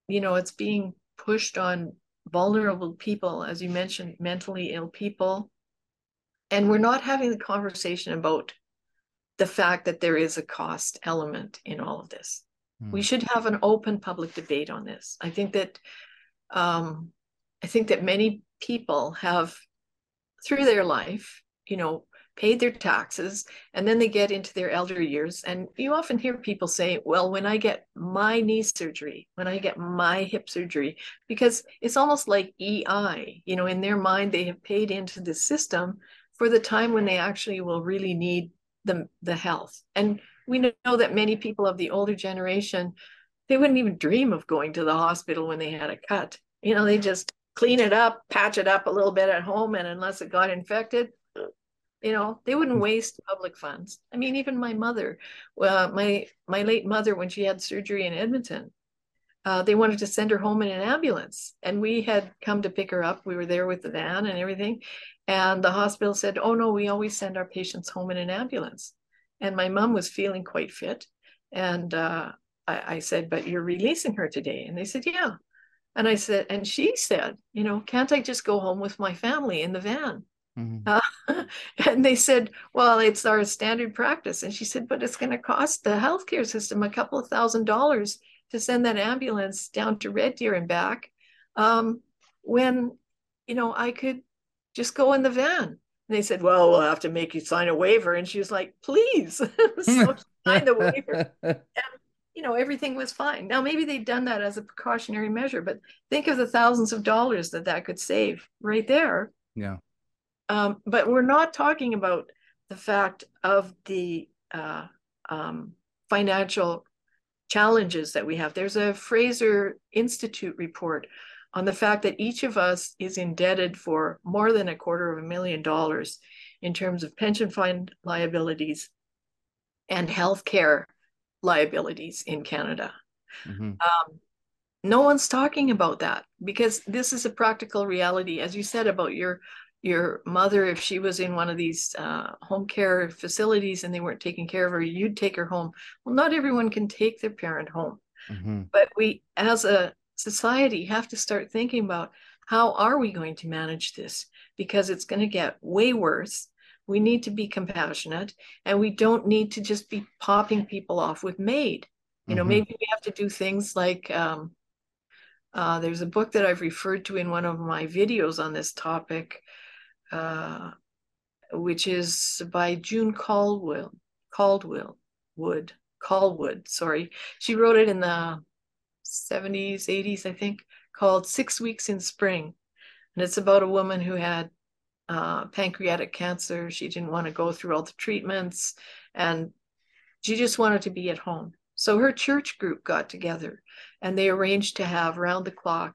you know, it's being pushed on vulnerable people, as you mentioned, mentally ill people. And we're not having the conversation about the fact that there is a cost element in all of this. Mm. We should have an open public debate on this. I think that um, I think that many people have, through their life, you know, paid their taxes, and then they get into their elder years. And you often hear people say, well, when I get my knee surgery, when I get my hip surgery, because it's almost like E I, you know, in their mind, they have paid into the system for the time when they actually will really need the, the health. And we know that many people of the older generation, they wouldn't even dream of going to the hospital when they had a cut. You know, they just clean it up, patch it up a little bit at home, and unless it got infected, you know, they wouldn't waste public funds. I mean, even my mother, well, my my late mother, when she had surgery in Edmonton, uh, they wanted to send her home in an ambulance, and we had come to pick her up. We were there with the van and everything, and the hospital said, "Oh no, we always send our patients home in an ambulance." And my mom was feeling quite fit, and uh, I, I said, "But you're releasing her today?" And they said, "Yeah." And I said, and she said, you know, "Can't I just go home with my family in the van?" Mm-hmm. uh, and they said, "Well, it's our standard practice." And she said, "But it's going to cost the healthcare system a couple of thousand dollars to send that ambulance down to Red Deer and back. Um, when, you know, I could just go in the van." And they said, "Well, we'll have to make you sign a waiver." And she was like, "Please." So she signed the waiver. And, you know, everything was fine. Now, maybe they'd done that as a precautionary measure, but think of the thousands of dollars that that could save right there. Yeah. Um, but we're not talking about the fact of the uh, um, financial challenges that we have. There's a Fraser Institute report on the fact that each of us is indebted for more than a quarter of a million dollars in terms of pension fund liabilities and healthcare liabilities in Canada. Mm-hmm. Um, no one's talking about that, because this is a practical reality. As you said about your your mother, if she was in one of these uh, home care facilities and they weren't taking care of her, you'd take her home. Well, not everyone can take their parent home. Mm-hmm. But we, as a society, have to start thinking about how are we going to manage this, because it's going to get way worse. We need to be compassionate, and we don't need to just be popping people off with MAID. You know, mm-hmm. maybe we have to do things like, um, uh, there's a book that I've referred to in one of my videos on this topic, uh, which is by June Caldwell, Caldwell, Wood, Caldwood, sorry. She wrote it in the seventies, eighties, I think, called Six Weeks in Spring. And it's about a woman who had Uh, pancreatic cancer. She didn't want to go through all the treatments, and she just wanted to be at home. So her church group got together, and they arranged to have round the clock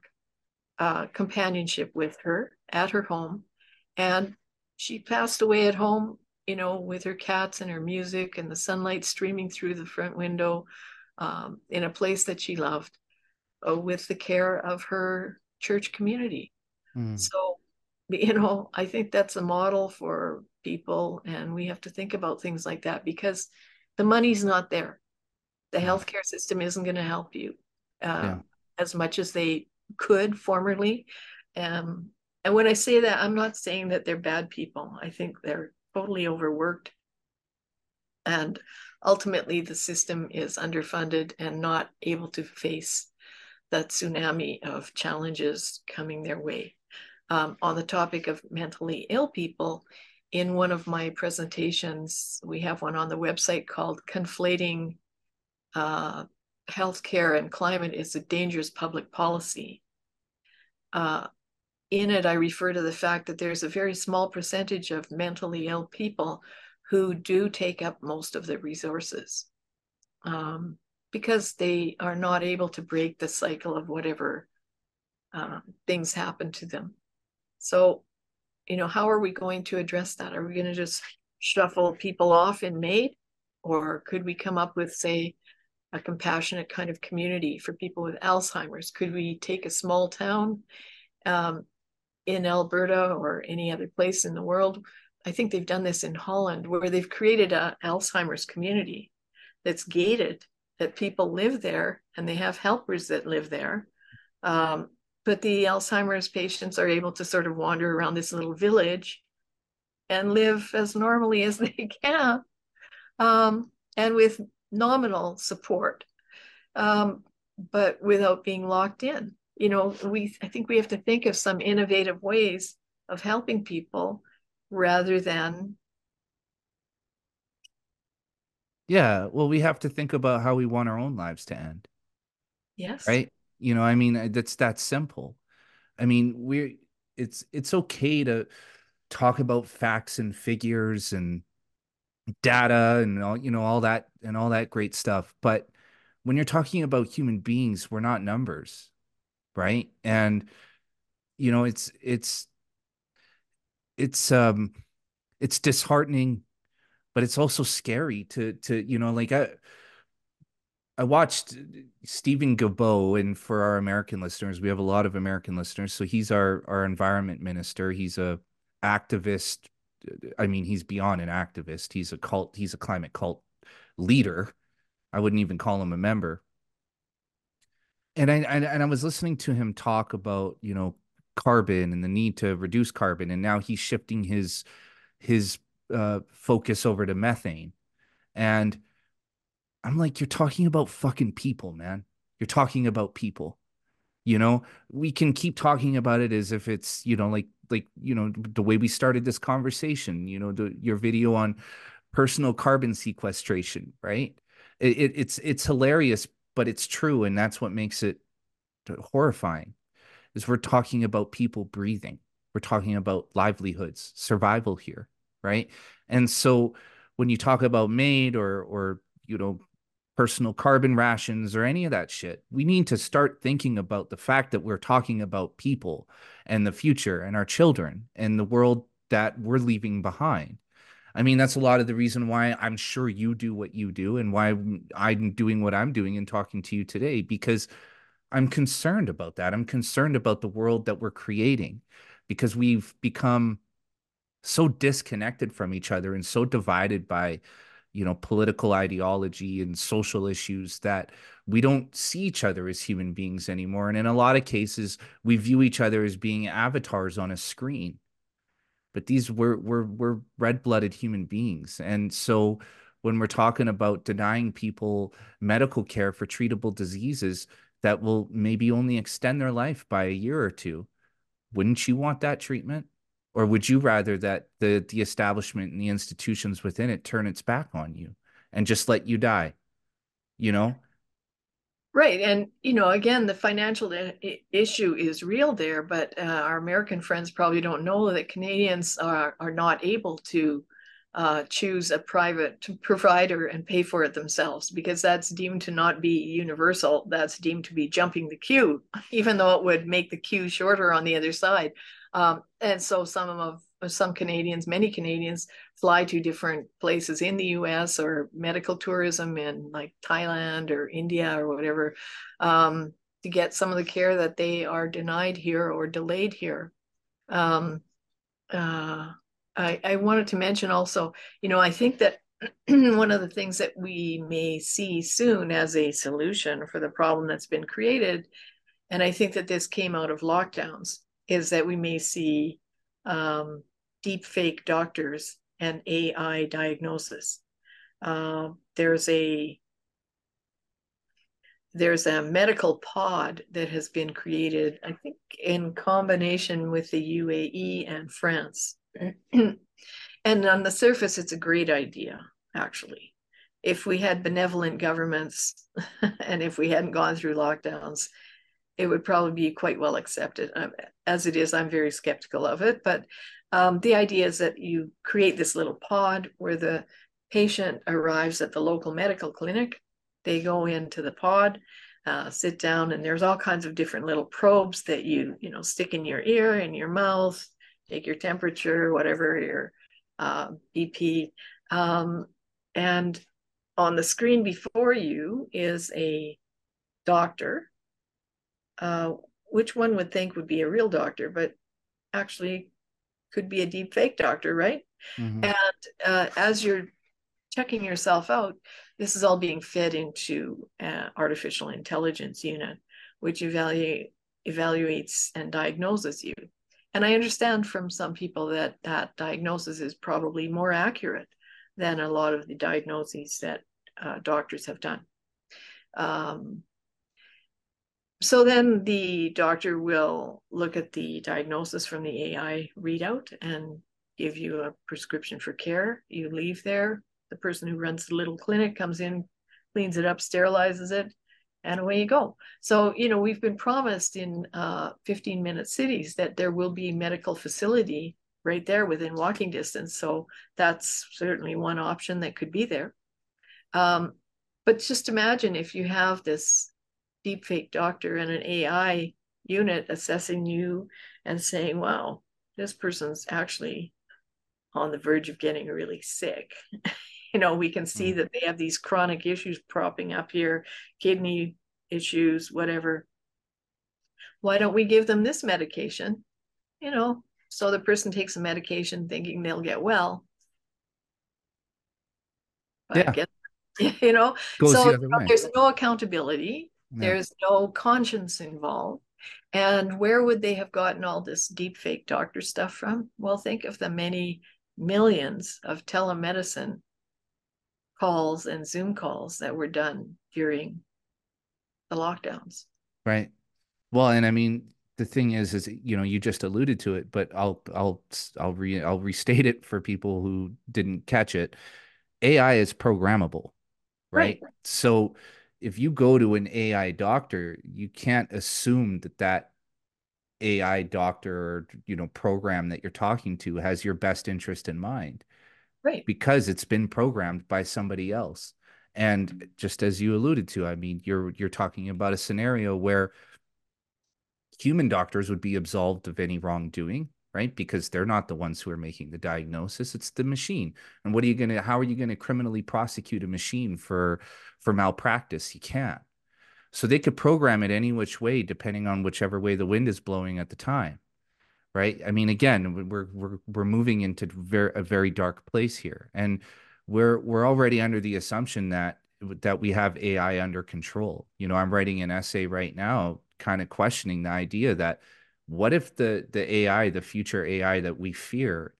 uh, companionship with her at her home. And she passed away at home, you know, with her cats and her music and the sunlight streaming through the front window, um, in a place that she loved, uh, with the care of her church community. Mm. So, you know, I think that's a model for people, and we have to think about things like that, because the money's not there. The healthcare system isn't going to help you uh, yeah. as much as they could formerly. Um, and when I say that, I'm not saying that they're bad people. I think they're totally overworked, and ultimately the system is underfunded and not able to face that tsunami of challenges coming their way. Um, on the topic of mentally ill people, in one of my presentations, we have one on the website called Conflating uh, Healthcare and Climate is a Dangerous Public Policy. Uh, in it, I refer to the fact that there's a very small percentage of mentally ill people who do take up most of the resources, um, because they are not able to break the cycle of whatever uh, things happen to them. So, you know, how are we going to address that? Are we going to just shuffle people off in MAID? Or could we come up with, say, a compassionate kind of community for people with Alzheimer's? Could we take a small town um, in Alberta or any other place in the world? I think they've done this in Holland, where they've created an Alzheimer's community that's gated, that people live there, and they have helpers that live there. Um, But the Alzheimer's patients are able to sort of wander around this little village and live as normally as they can, um, and with nominal support, um, but without being locked in. You know, we I think we have to think of some innovative ways of helping people rather than. Yeah, well, we have to think about how we want our own lives to end. Yes. Right. You know, I mean, that's that simple. I mean, we're it's it's okay to talk about facts and figures and data and all, you know, all that and all that great stuff. But when you're talking about human beings, we're not numbers, right? And, you know, it's, it's, it's, um, it's disheartening, but it's also scary to, to, you know, like I, I watched Stephen Guilbeault, and for our American listeners, we have a lot of American listeners. So he's our, our environment minister. He's a activist. I mean, he's beyond an activist. He's a cult. He's a climate cult leader. I wouldn't even call him a member. And I, and, and I was listening to him talk about, you know, carbon and the need to reduce carbon. And now he's shifting his, his uh, focus over to methane. And I'm like, you're talking about fucking people, man. You're talking about people. You know, we can keep talking about it as if it's, you know, like, like, you know, the way we started this conversation, you know, the, your video on personal carbon sequestration, right? It, it, it's, it's hilarious, but it's true. And that's what makes it horrifying, is we're talking about people breathing. We're talking about livelihoods, survival here, right? And so when you talk about MAID or, or, you know, personal carbon rations or any of that shit, we need to start thinking about the fact that we're talking about people and the future and our children and the world that we're leaving behind. I mean, that's a lot of the reason why I'm sure you do what you do and why I'm doing what I'm doing and talking to you today, because I'm concerned about that. I'm concerned about the world that we're creating, because we've become so disconnected from each other and so divided by, you know, political ideology and social issues that we don't see each other as human beings anymore. And in a lot of cases, we view each other as being avatars on a screen. But these were, we're, we're red-blooded human beings. And so when we're talking about denying people medical care for treatable diseases that will maybe only extend their life by a year or two, wouldn't you want that treatment? Or would you rather that the, the establishment and the institutions within it turn its back on you and just let you die, you know? Right. And, you know, again, the financial issue is real there, but uh, our American friends probably don't know that Canadians are, are not able to uh, choose a private provider and pay for it themselves, because that's deemed to not be universal. That's deemed to be jumping the queue, even though it would make the queue shorter on the other side. Um, and so some of some Canadians, many Canadians fly to different places in the U S or medical tourism in like Thailand or India or whatever, um, to get some of the care that they are denied here or delayed here. Um, uh, I, I wanted to mention also, you know, I think that one of the things that we may see soon as a solution for the problem that's been created, and I think that this came out of lockdowns, is that we may see um, deep fake doctors and A I diagnosis. Uh, there's a there's a medical pod that has been created, I think, in combination with the U A E and France. And on the surface, it's a great idea, actually. If we had benevolent governments and if we hadn't gone through lockdowns, it would probably be quite well accepted. Um, as it is, I'm very skeptical of it. But um, the idea is that you create this little pod where the patient arrives at the local medical clinic. They go into the pod, uh, sit down, and there's all kinds of different little probes that you, you know, stick in your ear, in your mouth, take your temperature, whatever, your uh, B P. Um, and on the screen before you is a doctor. Uh, which one would think would be a real doctor, but actually could be a deep fake doctor, right? Mm-hmm. And uh, as you're checking yourself out, this is all being fed into an artificial intelligence unit, which evaluate, evaluates and diagnoses you. And I understand from some people that that diagnosis is probably more accurate than a lot of the diagnoses that uh, doctors have done. Um, So then the doctor will look at the diagnosis from the A I readout and give you a prescription for care. You leave there. The person who runs the little clinic comes in, cleans it up, sterilizes it, and away you go. So, you know, we've been promised in uh, fifteen-minute cities that there will be medical facility right there within walking distance. So that's certainly one option that could be there. Um, but just imagine if you have this deepfake doctor and an A I unit assessing you and saying, wow, this person's actually on the verge of getting really sick. You know, we can see that they have these chronic issues propping up here, kidney issues, whatever. Why don't we give them this medication? You know, so the person takes the medication thinking they'll get well. But yeah. I guess, you know, Goes so the there's no accountability. No. There's no conscience involved. And where would they have gotten all this deep fake doctor stuff from? Well, think of the many millions of telemedicine calls and Zoom calls that were done during the lockdowns. Right. Well, and I mean, the thing is, is, you know, you just alluded to it, but I'll, I'll, I'll re I'll restate it for people who didn't catch it. A I is programmable, right? Right. So if you go to an A I doctor, you can't assume that that A I doctor, or, you know, program that you're talking to has your best interest in mind, right? Because it's been programmed by somebody else. And just as you alluded to, I mean, you're, you're talking about a scenario where human doctors would be absolved of any wrongdoing, right? Because they're not the ones who are making the diagnosis. It's the machine. And what are you going to, how are you going to criminally prosecute a machine for, for malpractice? You can't. So they could program it any which way, depending on whichever way the wind is blowing at the time. Right. I mean, again, we're, we're, we're moving into very, a very dark place here. And we're, we're already under the assumption that, that we have A I under control. You know, I'm writing an essay right now, kind of questioning the idea that, what if the the A I, the future A I that we fear,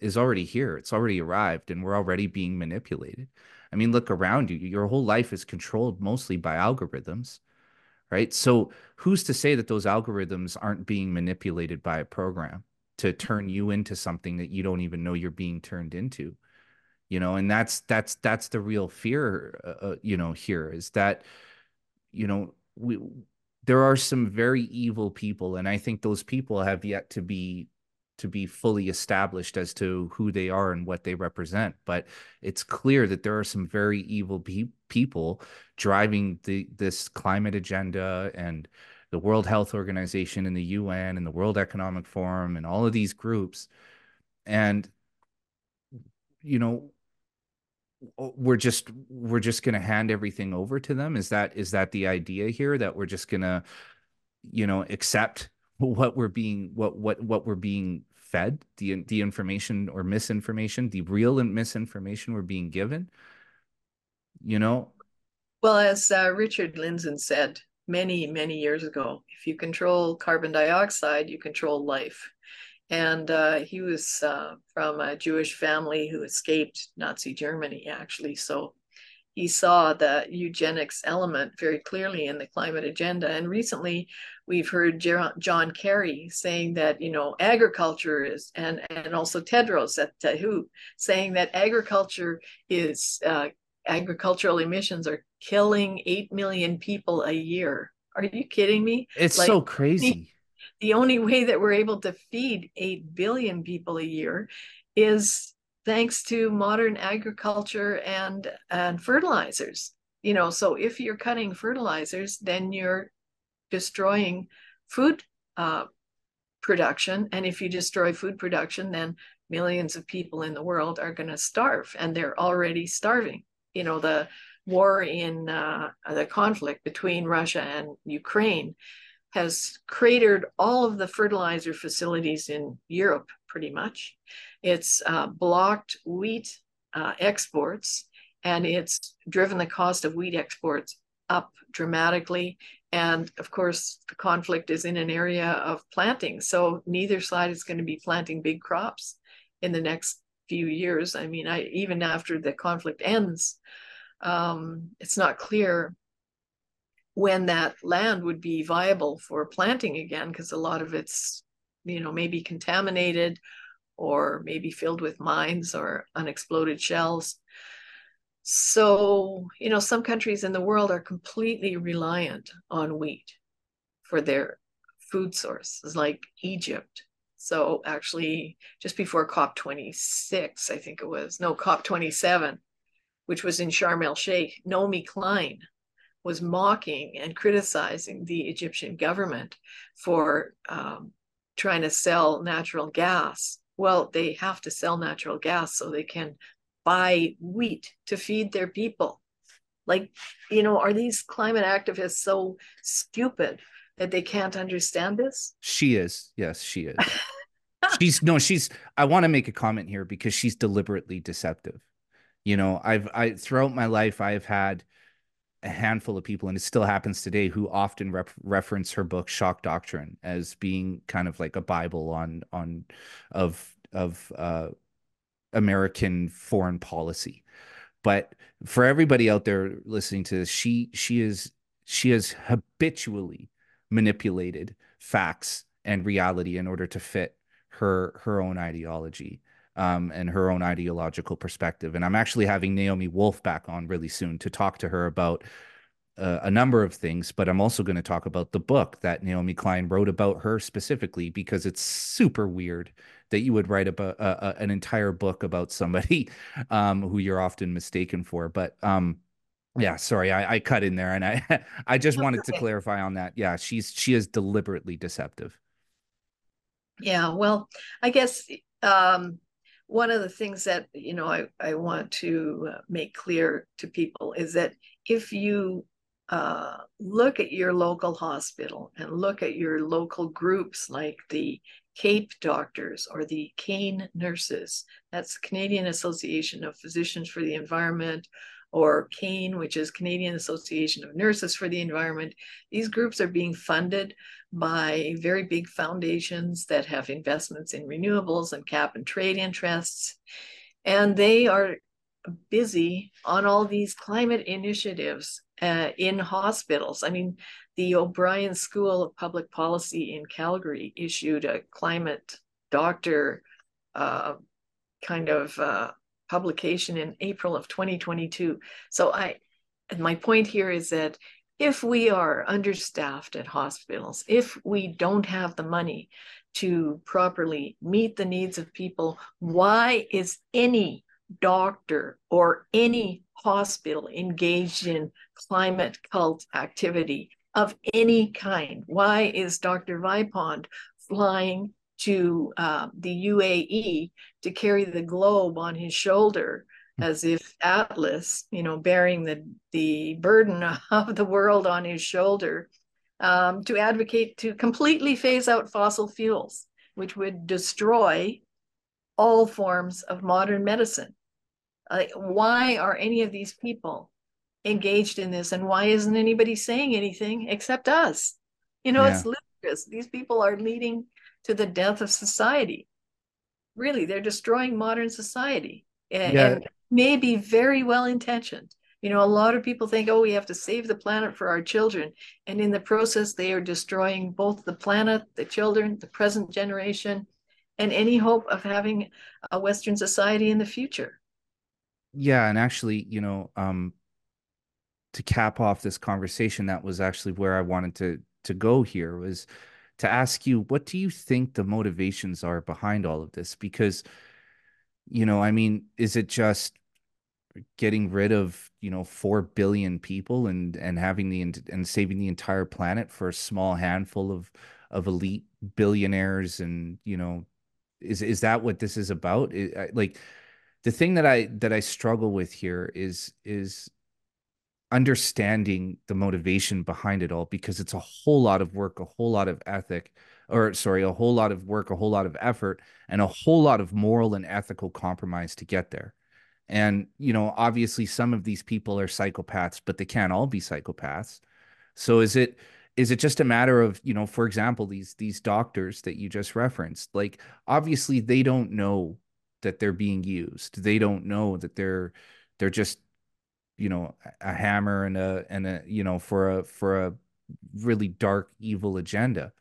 is already here? It's already arrived, and we're already being manipulated. I mean, look around you. Your whole life is controlled mostly by algorithms, right? So who's to say that those algorithms aren't being manipulated by a program to turn you into something that you don't even know you're being turned into? You know, and that's that's that's the real fear, uh, you know, here is that, you know, we. There are some very evil people, and I think those people have yet to be to be fully established as to who they are and what they represent. But it's clear that there are some very evil pe people driving the this climate agenda, and the World Health Organization and the U N and the World Economic Forum and all of these groups. And, you know, we're just we're just going to hand everything over to them. Is that is that the idea here, that we're just going to, you know, accept what we're being what what what we're being fed, the the information or misinformation, the real and misinformation we're being given? You know, well, as uh, Richard Lindzen said many many years ago, if you control carbon dioxide, you control life. And uh, he was uh, from a Jewish family who escaped Nazi Germany, actually. So he saw the eugenics element very clearly in the climate agenda. And recently, we've heard Ger John Kerry saying that, you know, agriculture is, and, and also Tedros at uh, W H O saying that agriculture is, uh, agricultural emissions are killing eight million people a year. Are you kidding me? It's like, so crazy. The only way that we're able to feed eight billion people a year is thanks to modern agriculture and, and fertilizers. You know, so if you're cutting fertilizers, then you're destroying food uh, production. And if you destroy food production, then millions of people in the world are going to starve, and they're already starving. You know, the war in uh, the conflict between Russia and Ukraine has cratered all of the fertilizer facilities in Europe, pretty much. It's uh, blocked wheat uh, exports, and it's driven the cost of wheat exports up dramatically. And of course, the conflict is in an area of planting. So neither side is going to be planting big crops in the next few years. I mean, I, even after the conflict ends, um, it's not clear when that land would be viable for planting again, because a lot of it's, you know, maybe contaminated or maybe filled with mines or unexploded shells. So, you know, some countries in the world are completely reliant on wheat for their food sources, like Egypt, So actually, just before COP twenty-six, I think it was, no, COP twenty-seven, which was in Sharm el-Sheikh, Naomi Klein was mocking and criticizing the Egyptian government for um, trying to sell natural gas. Well, they have to sell natural gas so they can buy wheat to feed their people. Like, you know, are these climate activists so stupid that they can't understand this? She is. Yes, she is. she's no, she's I want to make a comment here because she's deliberately deceptive. You know, I've I throughout my life, I've had a handful of people, and it still happens today, who often rep reference her book Shock Doctrine as being kind of like a Bible on on of of uh, American foreign policy. But for everybody out there listening to this, she she is she is habitually manipulated facts and reality in order to fit her her own ideology um, and her own ideological perspective. And I'm actually having Naomi Wolf back on really soon to talk to her about uh, a number of things, but I'm also going to talk about the book that Naomi Klein wrote about her specifically, because it's super weird that you would write about uh, uh, an entire book about somebody um, who you're often mistaken for. But um, yeah, sorry, I, I cut in there, and I I just wanted to clarify on that. Yeah, she's she is deliberately deceptive. Yeah, well, I guess um, one of the things that, you know, I, I want to make clear to people is that if you uh, look at your local hospital and look at your local groups like the CAPE doctors or the Cane nurses, that's Canadian Association of Physicians for the Environment, or Cane, which is Canadian Association of Nurses for the Environment. These groups are being funded by very big foundations that have investments in renewables and cap and trade interests. And they are busy on all these climate initiatives uh, in hospitals. I mean, the O'Brien School of Public Policy in Calgary issued a climate doctor uh, kind of uh, publication in April of twenty twenty-two. So I, and my point here is that if we are understaffed at hospitals, if we don't have the money to properly meet the needs of people, why is any doctor or any hospital engaged in climate cult activity of any kind? Why is Doctor Vipond flying to uh, the U A E to carry the globe on his shoulder as if Atlas, you know, bearing the, the burden of the world on his shoulder, um, to advocate to completely phase out fossil fuels, which would destroy all forms of modern medicine? Uh, why are any of these people engaged in this? And why isn't anybody saying anything except us? You know, yeah. It's ludicrous. These people are leading to the death of society. Really, they're destroying modern society, and, yeah. and may be very well intentioned. You know, a lot of people think, oh, we have to save the planet for our children. And in the process, they are destroying both the planet, the children, the present generation, and any hope of having a Western society in the future. Yeah, and actually, you know, um, to cap off this conversation, that was actually where I wanted to, to go here, was to ask you, what do you think the motivations are behind all of this? Because, you know, I mean, is it just getting rid of, you know, four billion people and, and having the, and saving the entire planet for a small handful of, of elite billionaires? And, you know, is, is that what this is about? It, I, like the thing that I, that I struggle with here is, is understanding the motivation behind it all, because it's a whole lot of work, a whole lot of ethic, or sorry, a whole lot of work, a whole lot of effort, and a whole lot of moral and ethical compromise to get there. And, you know, obviously some of these people are psychopaths, but they can't all be psychopaths. So is it, is it just a matter of, you know, for example, these, these doctors that you just referenced, like, obviously they don't know that they're being used. They don't know that they're, they're just, you know, a hammer and a, and a, you know, for a, for a really dark, evil agenda.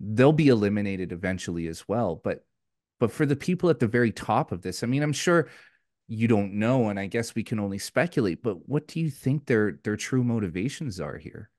They'll be eliminated eventually as well. But, but for the people at the very top of this, I mean, I'm sure you don't know, and I guess we can only speculate, but what do you think their, their true motivations are here?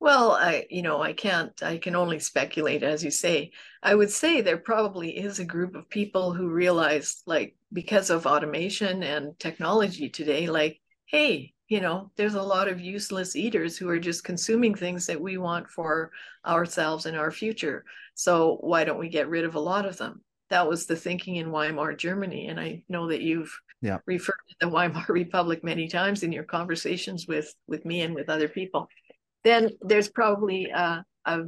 Well, I, you know, I can't, I can only speculate, as you say. I would say there probably is a group of people who realize, like, because of automation and technology today, like, hey, you know, there's a lot of useless eaters who are just consuming things that we want for ourselves and our future. So why don't we get rid of a lot of them? That was the thinking in Weimar, Germany. And I know that you've yeah. referred to the Weimar Republic many times in your conversations with, with me and with other people. Then there's probably a, a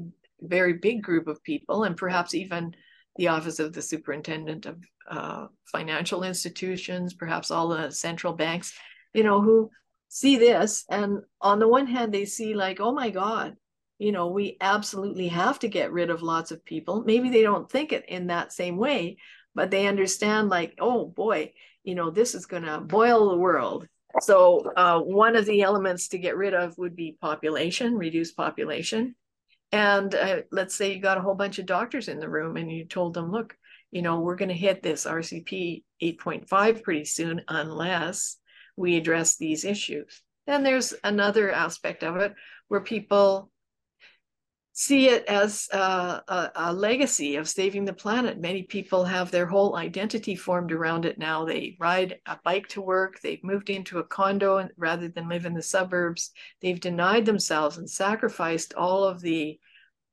very big group of people, and perhaps even the Office of the Superintendent of uh, Financial Institutions, perhaps all the central banks, you know, who see this. And on the one hand, they see like, oh my God, you know, we absolutely have to get rid of lots of people. Maybe they don't think it in that same way, but they understand like, oh boy, you know, this is going to boil the world. So uh, one of the elements to get rid of would be population, reduce population. And uh, let's say you got a whole bunch of doctors in the room and you told them, look, you know, we're going to hit this R C P eight point five pretty soon unless we address these issues. Then there's another aspect of it where people see it as a, a, a legacy of saving the planet. Many people have their whole identity formed around it now. They ride a bike to work. They've moved into a condo rather than live in the suburbs. They've denied themselves and sacrificed all of the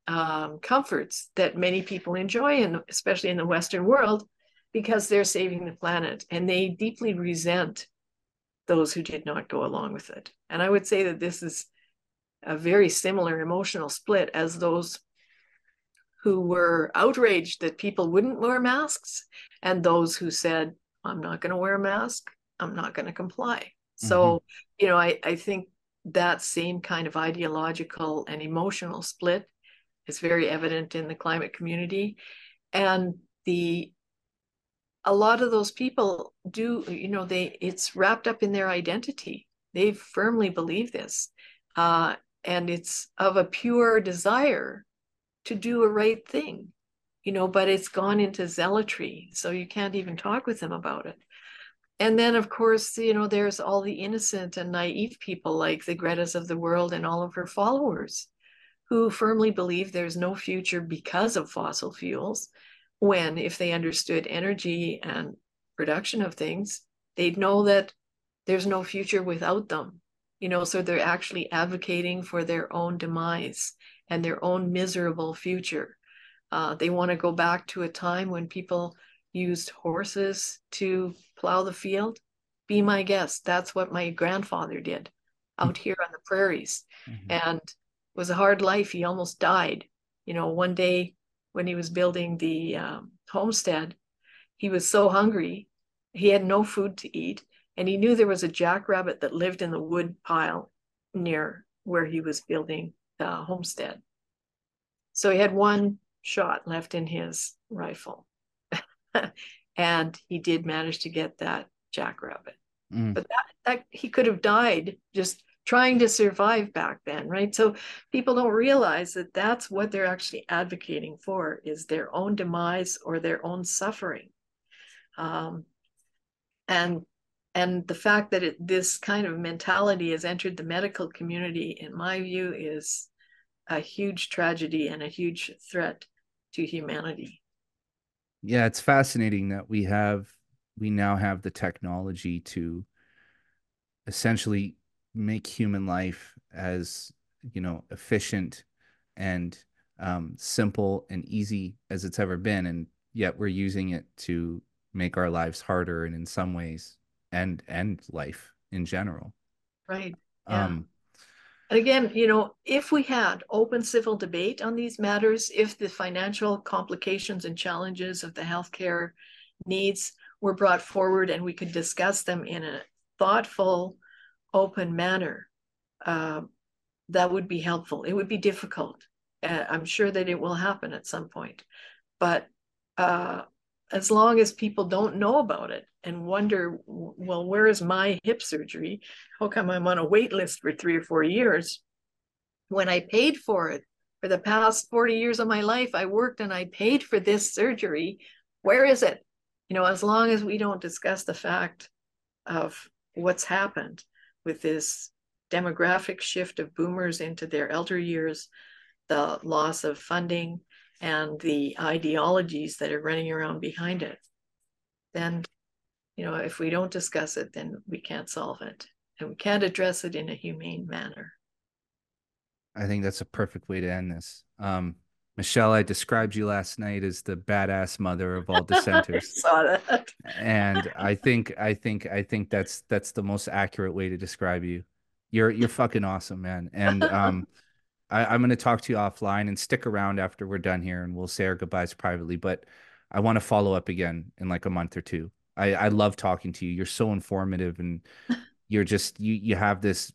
um, comforts that many people enjoy, in, especially in the Western world, because they're saving the planet. And they deeply resent those who did not go along with it. And I would say that this is a very similar emotional split as those who were outraged that people wouldn't wear masks and those who said, I'm not going to wear a mask, I'm not going to comply. Mm-hmm. So, you know, I, I think that same kind of ideological and emotional split is very evident in the climate community. And the a lot of those people do, you know, they it's wrapped up in their identity. They firmly believe this. Uh, And it's of a pure desire to do a right thing, you know, but it's gone into zealotry. So you can't even talk with them about it. And then, of course, you know, there's all the innocent and naive people like the Gretas of the world and all of her followers who firmly believe there's no future because of fossil fuels, when if they understood energy and production of things, they'd know that there's no future without them. You know, so they're actually advocating for their own demise and their own miserable future. Uh, they want to go back to a time when people used horses to plow the field. Be my guest. That's what my grandfather did out here on the prairies. Mm-hmm. And it was a hard life. He almost died. You know, one day when he was building the um, homestead, he was so hungry. He had no food to eat. And he knew there was a jackrabbit that lived in the wood pile near where he was building the homestead. So he had one shot left in his rifle. And he did manage to get that jackrabbit. Mm. But that, that he could have died just trying to survive back then, right? So people don't realize that that's what they're actually advocating for, is their own demise or their own suffering. Um, and And the fact that it, this kind of mentality has entered the medical community, in my view, is a huge tragedy and a huge threat to humanity. Yeah, it's fascinating that we have, we now have the technology to essentially make human life as, you know, efficient and um, simple and easy as it's ever been. And yet we're using it to make our lives harder, and in some ways, and and life in general. Right. Yeah. Um, and again, you know, if we had open civil debate on these matters, if the financial complications and challenges of the healthcare needs were brought forward and we could discuss them in a thoughtful, open manner, uh, that would be helpful. It would be difficult. Uh, I'm sure that it will happen at some point. But uh, as long as people don't know about it and wonder, well, where is my hip surgery? How come I'm on a wait list for three or four years when I paid for it? For the past forty years of my life, I worked and I paid for this surgery. Where is it? You know, as long as we don't discuss the fact of what's happened with this demographic shift of boomers into their elder years, the loss of funding, and the ideologies that are running around behind it. Then, you know, if we don't discuss it, then we can't solve it, and we can't address it in a humane manner. I think that's a perfect way to end this. Um, Michelle, I described you last night as the badass mother of all dissenters. I saw that. And I think, I think, I think that's, that's the most accurate way to describe you. You're, you're fucking awesome, man. And um, I, I'm going to talk to you offline, and stick around after we're done here, and we'll say our goodbyes privately, but I want to follow up again in like a month or two. I, I love talking to you. You're so informative, and you're just, you, you have this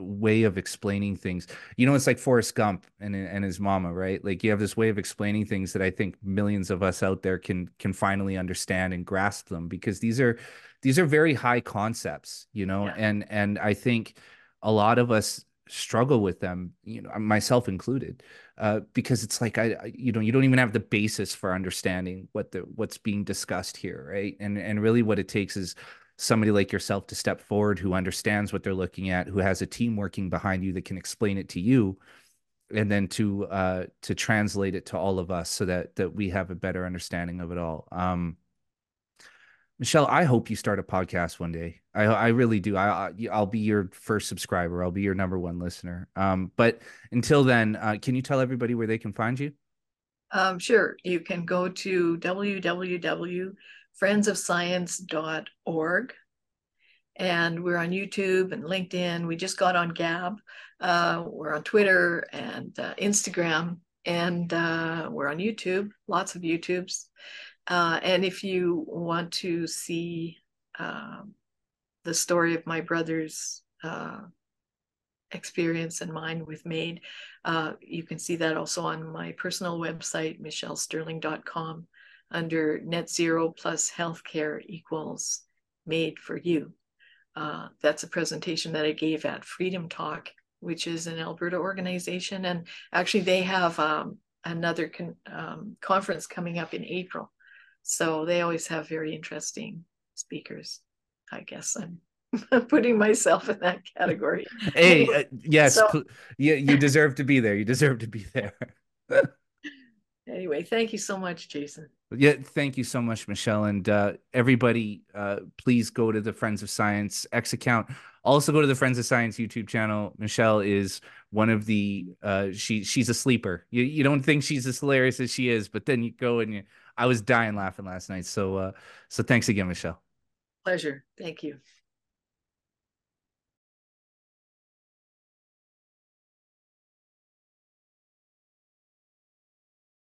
way of explaining things. You know, it's like Forrest Gump and and his mama, right? Like, you have this way of explaining things that I think millions of us out there can can finally understand and grasp them, because these are these are very high concepts, you know. Yeah. And and I think a lot of us struggle with them, you know, myself included, uh, because it's like, I, I you know, you don't even have the basis for understanding what the what's being discussed here, right? And and really what it takes is somebody like yourself to step forward, who understands what they're looking at, who has a team working behind you that can explain it to you, and then to uh, to translate it to all of us, so that that we have a better understanding of it all. Um, Michelle, I hope you start a podcast one day. I, I really do. I, I'll be your first subscriber. I'll be your number one listener. Um, but until then, uh, can you tell everybody where they can find you? Um, sure. You can go to w w w dot friends of science dot org, and we're on YouTube and LinkedIn. We just got on Gab. Uh, we're on Twitter and uh, Instagram, and uh, we're on YouTube, lots of YouTubes. Uh, and if you want to see uh, the story of my brother's uh, experience and mine with MAID, uh, you can see that also on my personal website, michelle stirling dot com. Under net zero plus healthcare equals MAID for you. Uh, that's a presentation that I gave at Freedom Talk, which is an Alberta organization. And actually they have um, another con um, conference coming up in April. So they always have very interesting speakers. I guess I'm putting myself in that category. Hey, uh, yes, so you, you deserve to be there. You deserve to be there. Anyway, thank you so much, Jason. Yeah, thank you so much, Michelle. And uh, everybody, uh, please go to the Friends of Science X account. Also go to the Friends of Science YouTube channel. Michelle is one of the, uh, she she's a sleeper. You, you don't think she's as hilarious as she is, but then you go and you, I was dying laughing last night. So, uh, so thanks again, Michelle. Pleasure. Thank you.